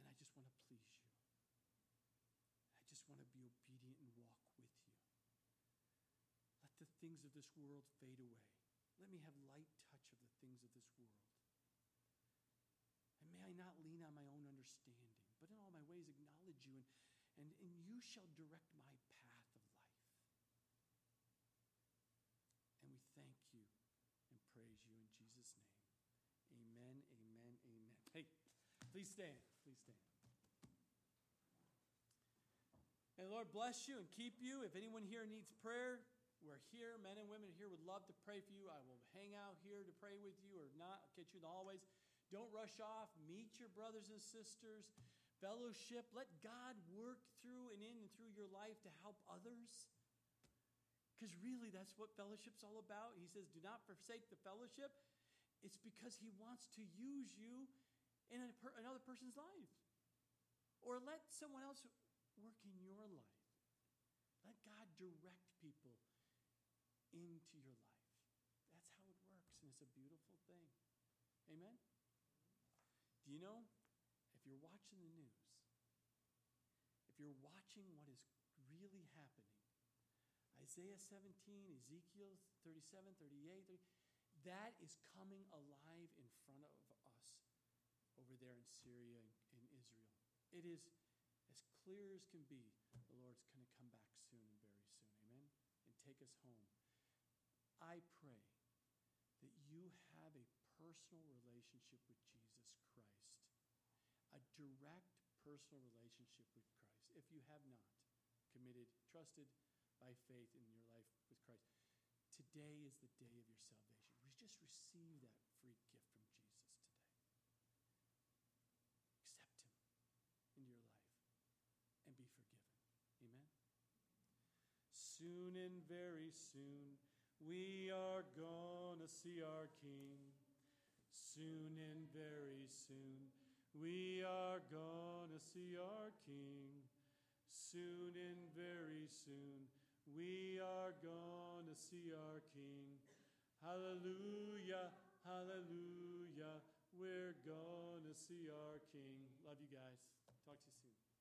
And I just want to please you. I just want to be obedient and walk with you. Let the things of this world fade away. Let me have light touch of the things of this world. And may I not lean on my own understanding, but in all my ways acknowledge you, and you shall direct my path of life. And we thank you and praise you in Jesus' name. Amen, amen, amen. Hey, please stand, please stand. And Lord bless you and keep you. If anyone here needs prayer, we're here. Men and women here would love to pray for you. I will hang out here to pray with you or not. I'll catch you in the hallways. Don't rush off. Meet your brothers and sisters. Fellowship. Let God work through and in and through your life to help others. Because really, that's what fellowship's all about. He says, do not forsake the fellowship. It's because he wants to use you in another person's life. Or let someone else work in your life. Let God direct people into your life. That's how it works, and it's a beautiful thing. Amen? Do you know, if you're watching the news, if you're watching what is really happening, Isaiah 17, Ezekiel 37, 38, 30, that is coming alive in front of us over there in Syria and Israel. It is as clear as can be, the Lord's going to come back soon and very soon, amen, and take us home. I pray that you have a personal relationship with Jesus Christ, a direct personal relationship with Christ. If you have not committed, trusted by faith in your life with Christ, today is the day of your salvation. We just receive that free gift from Jesus today. Accept him into your life and be forgiven. Amen? Soon and very soon, we are gonna see our King. Soon and very soon, we are gonna see our King. Soon and very soon, we are gonna see our King. Hallelujah, hallelujah, we're gonna see our King. Love you guys. Talk to you soon.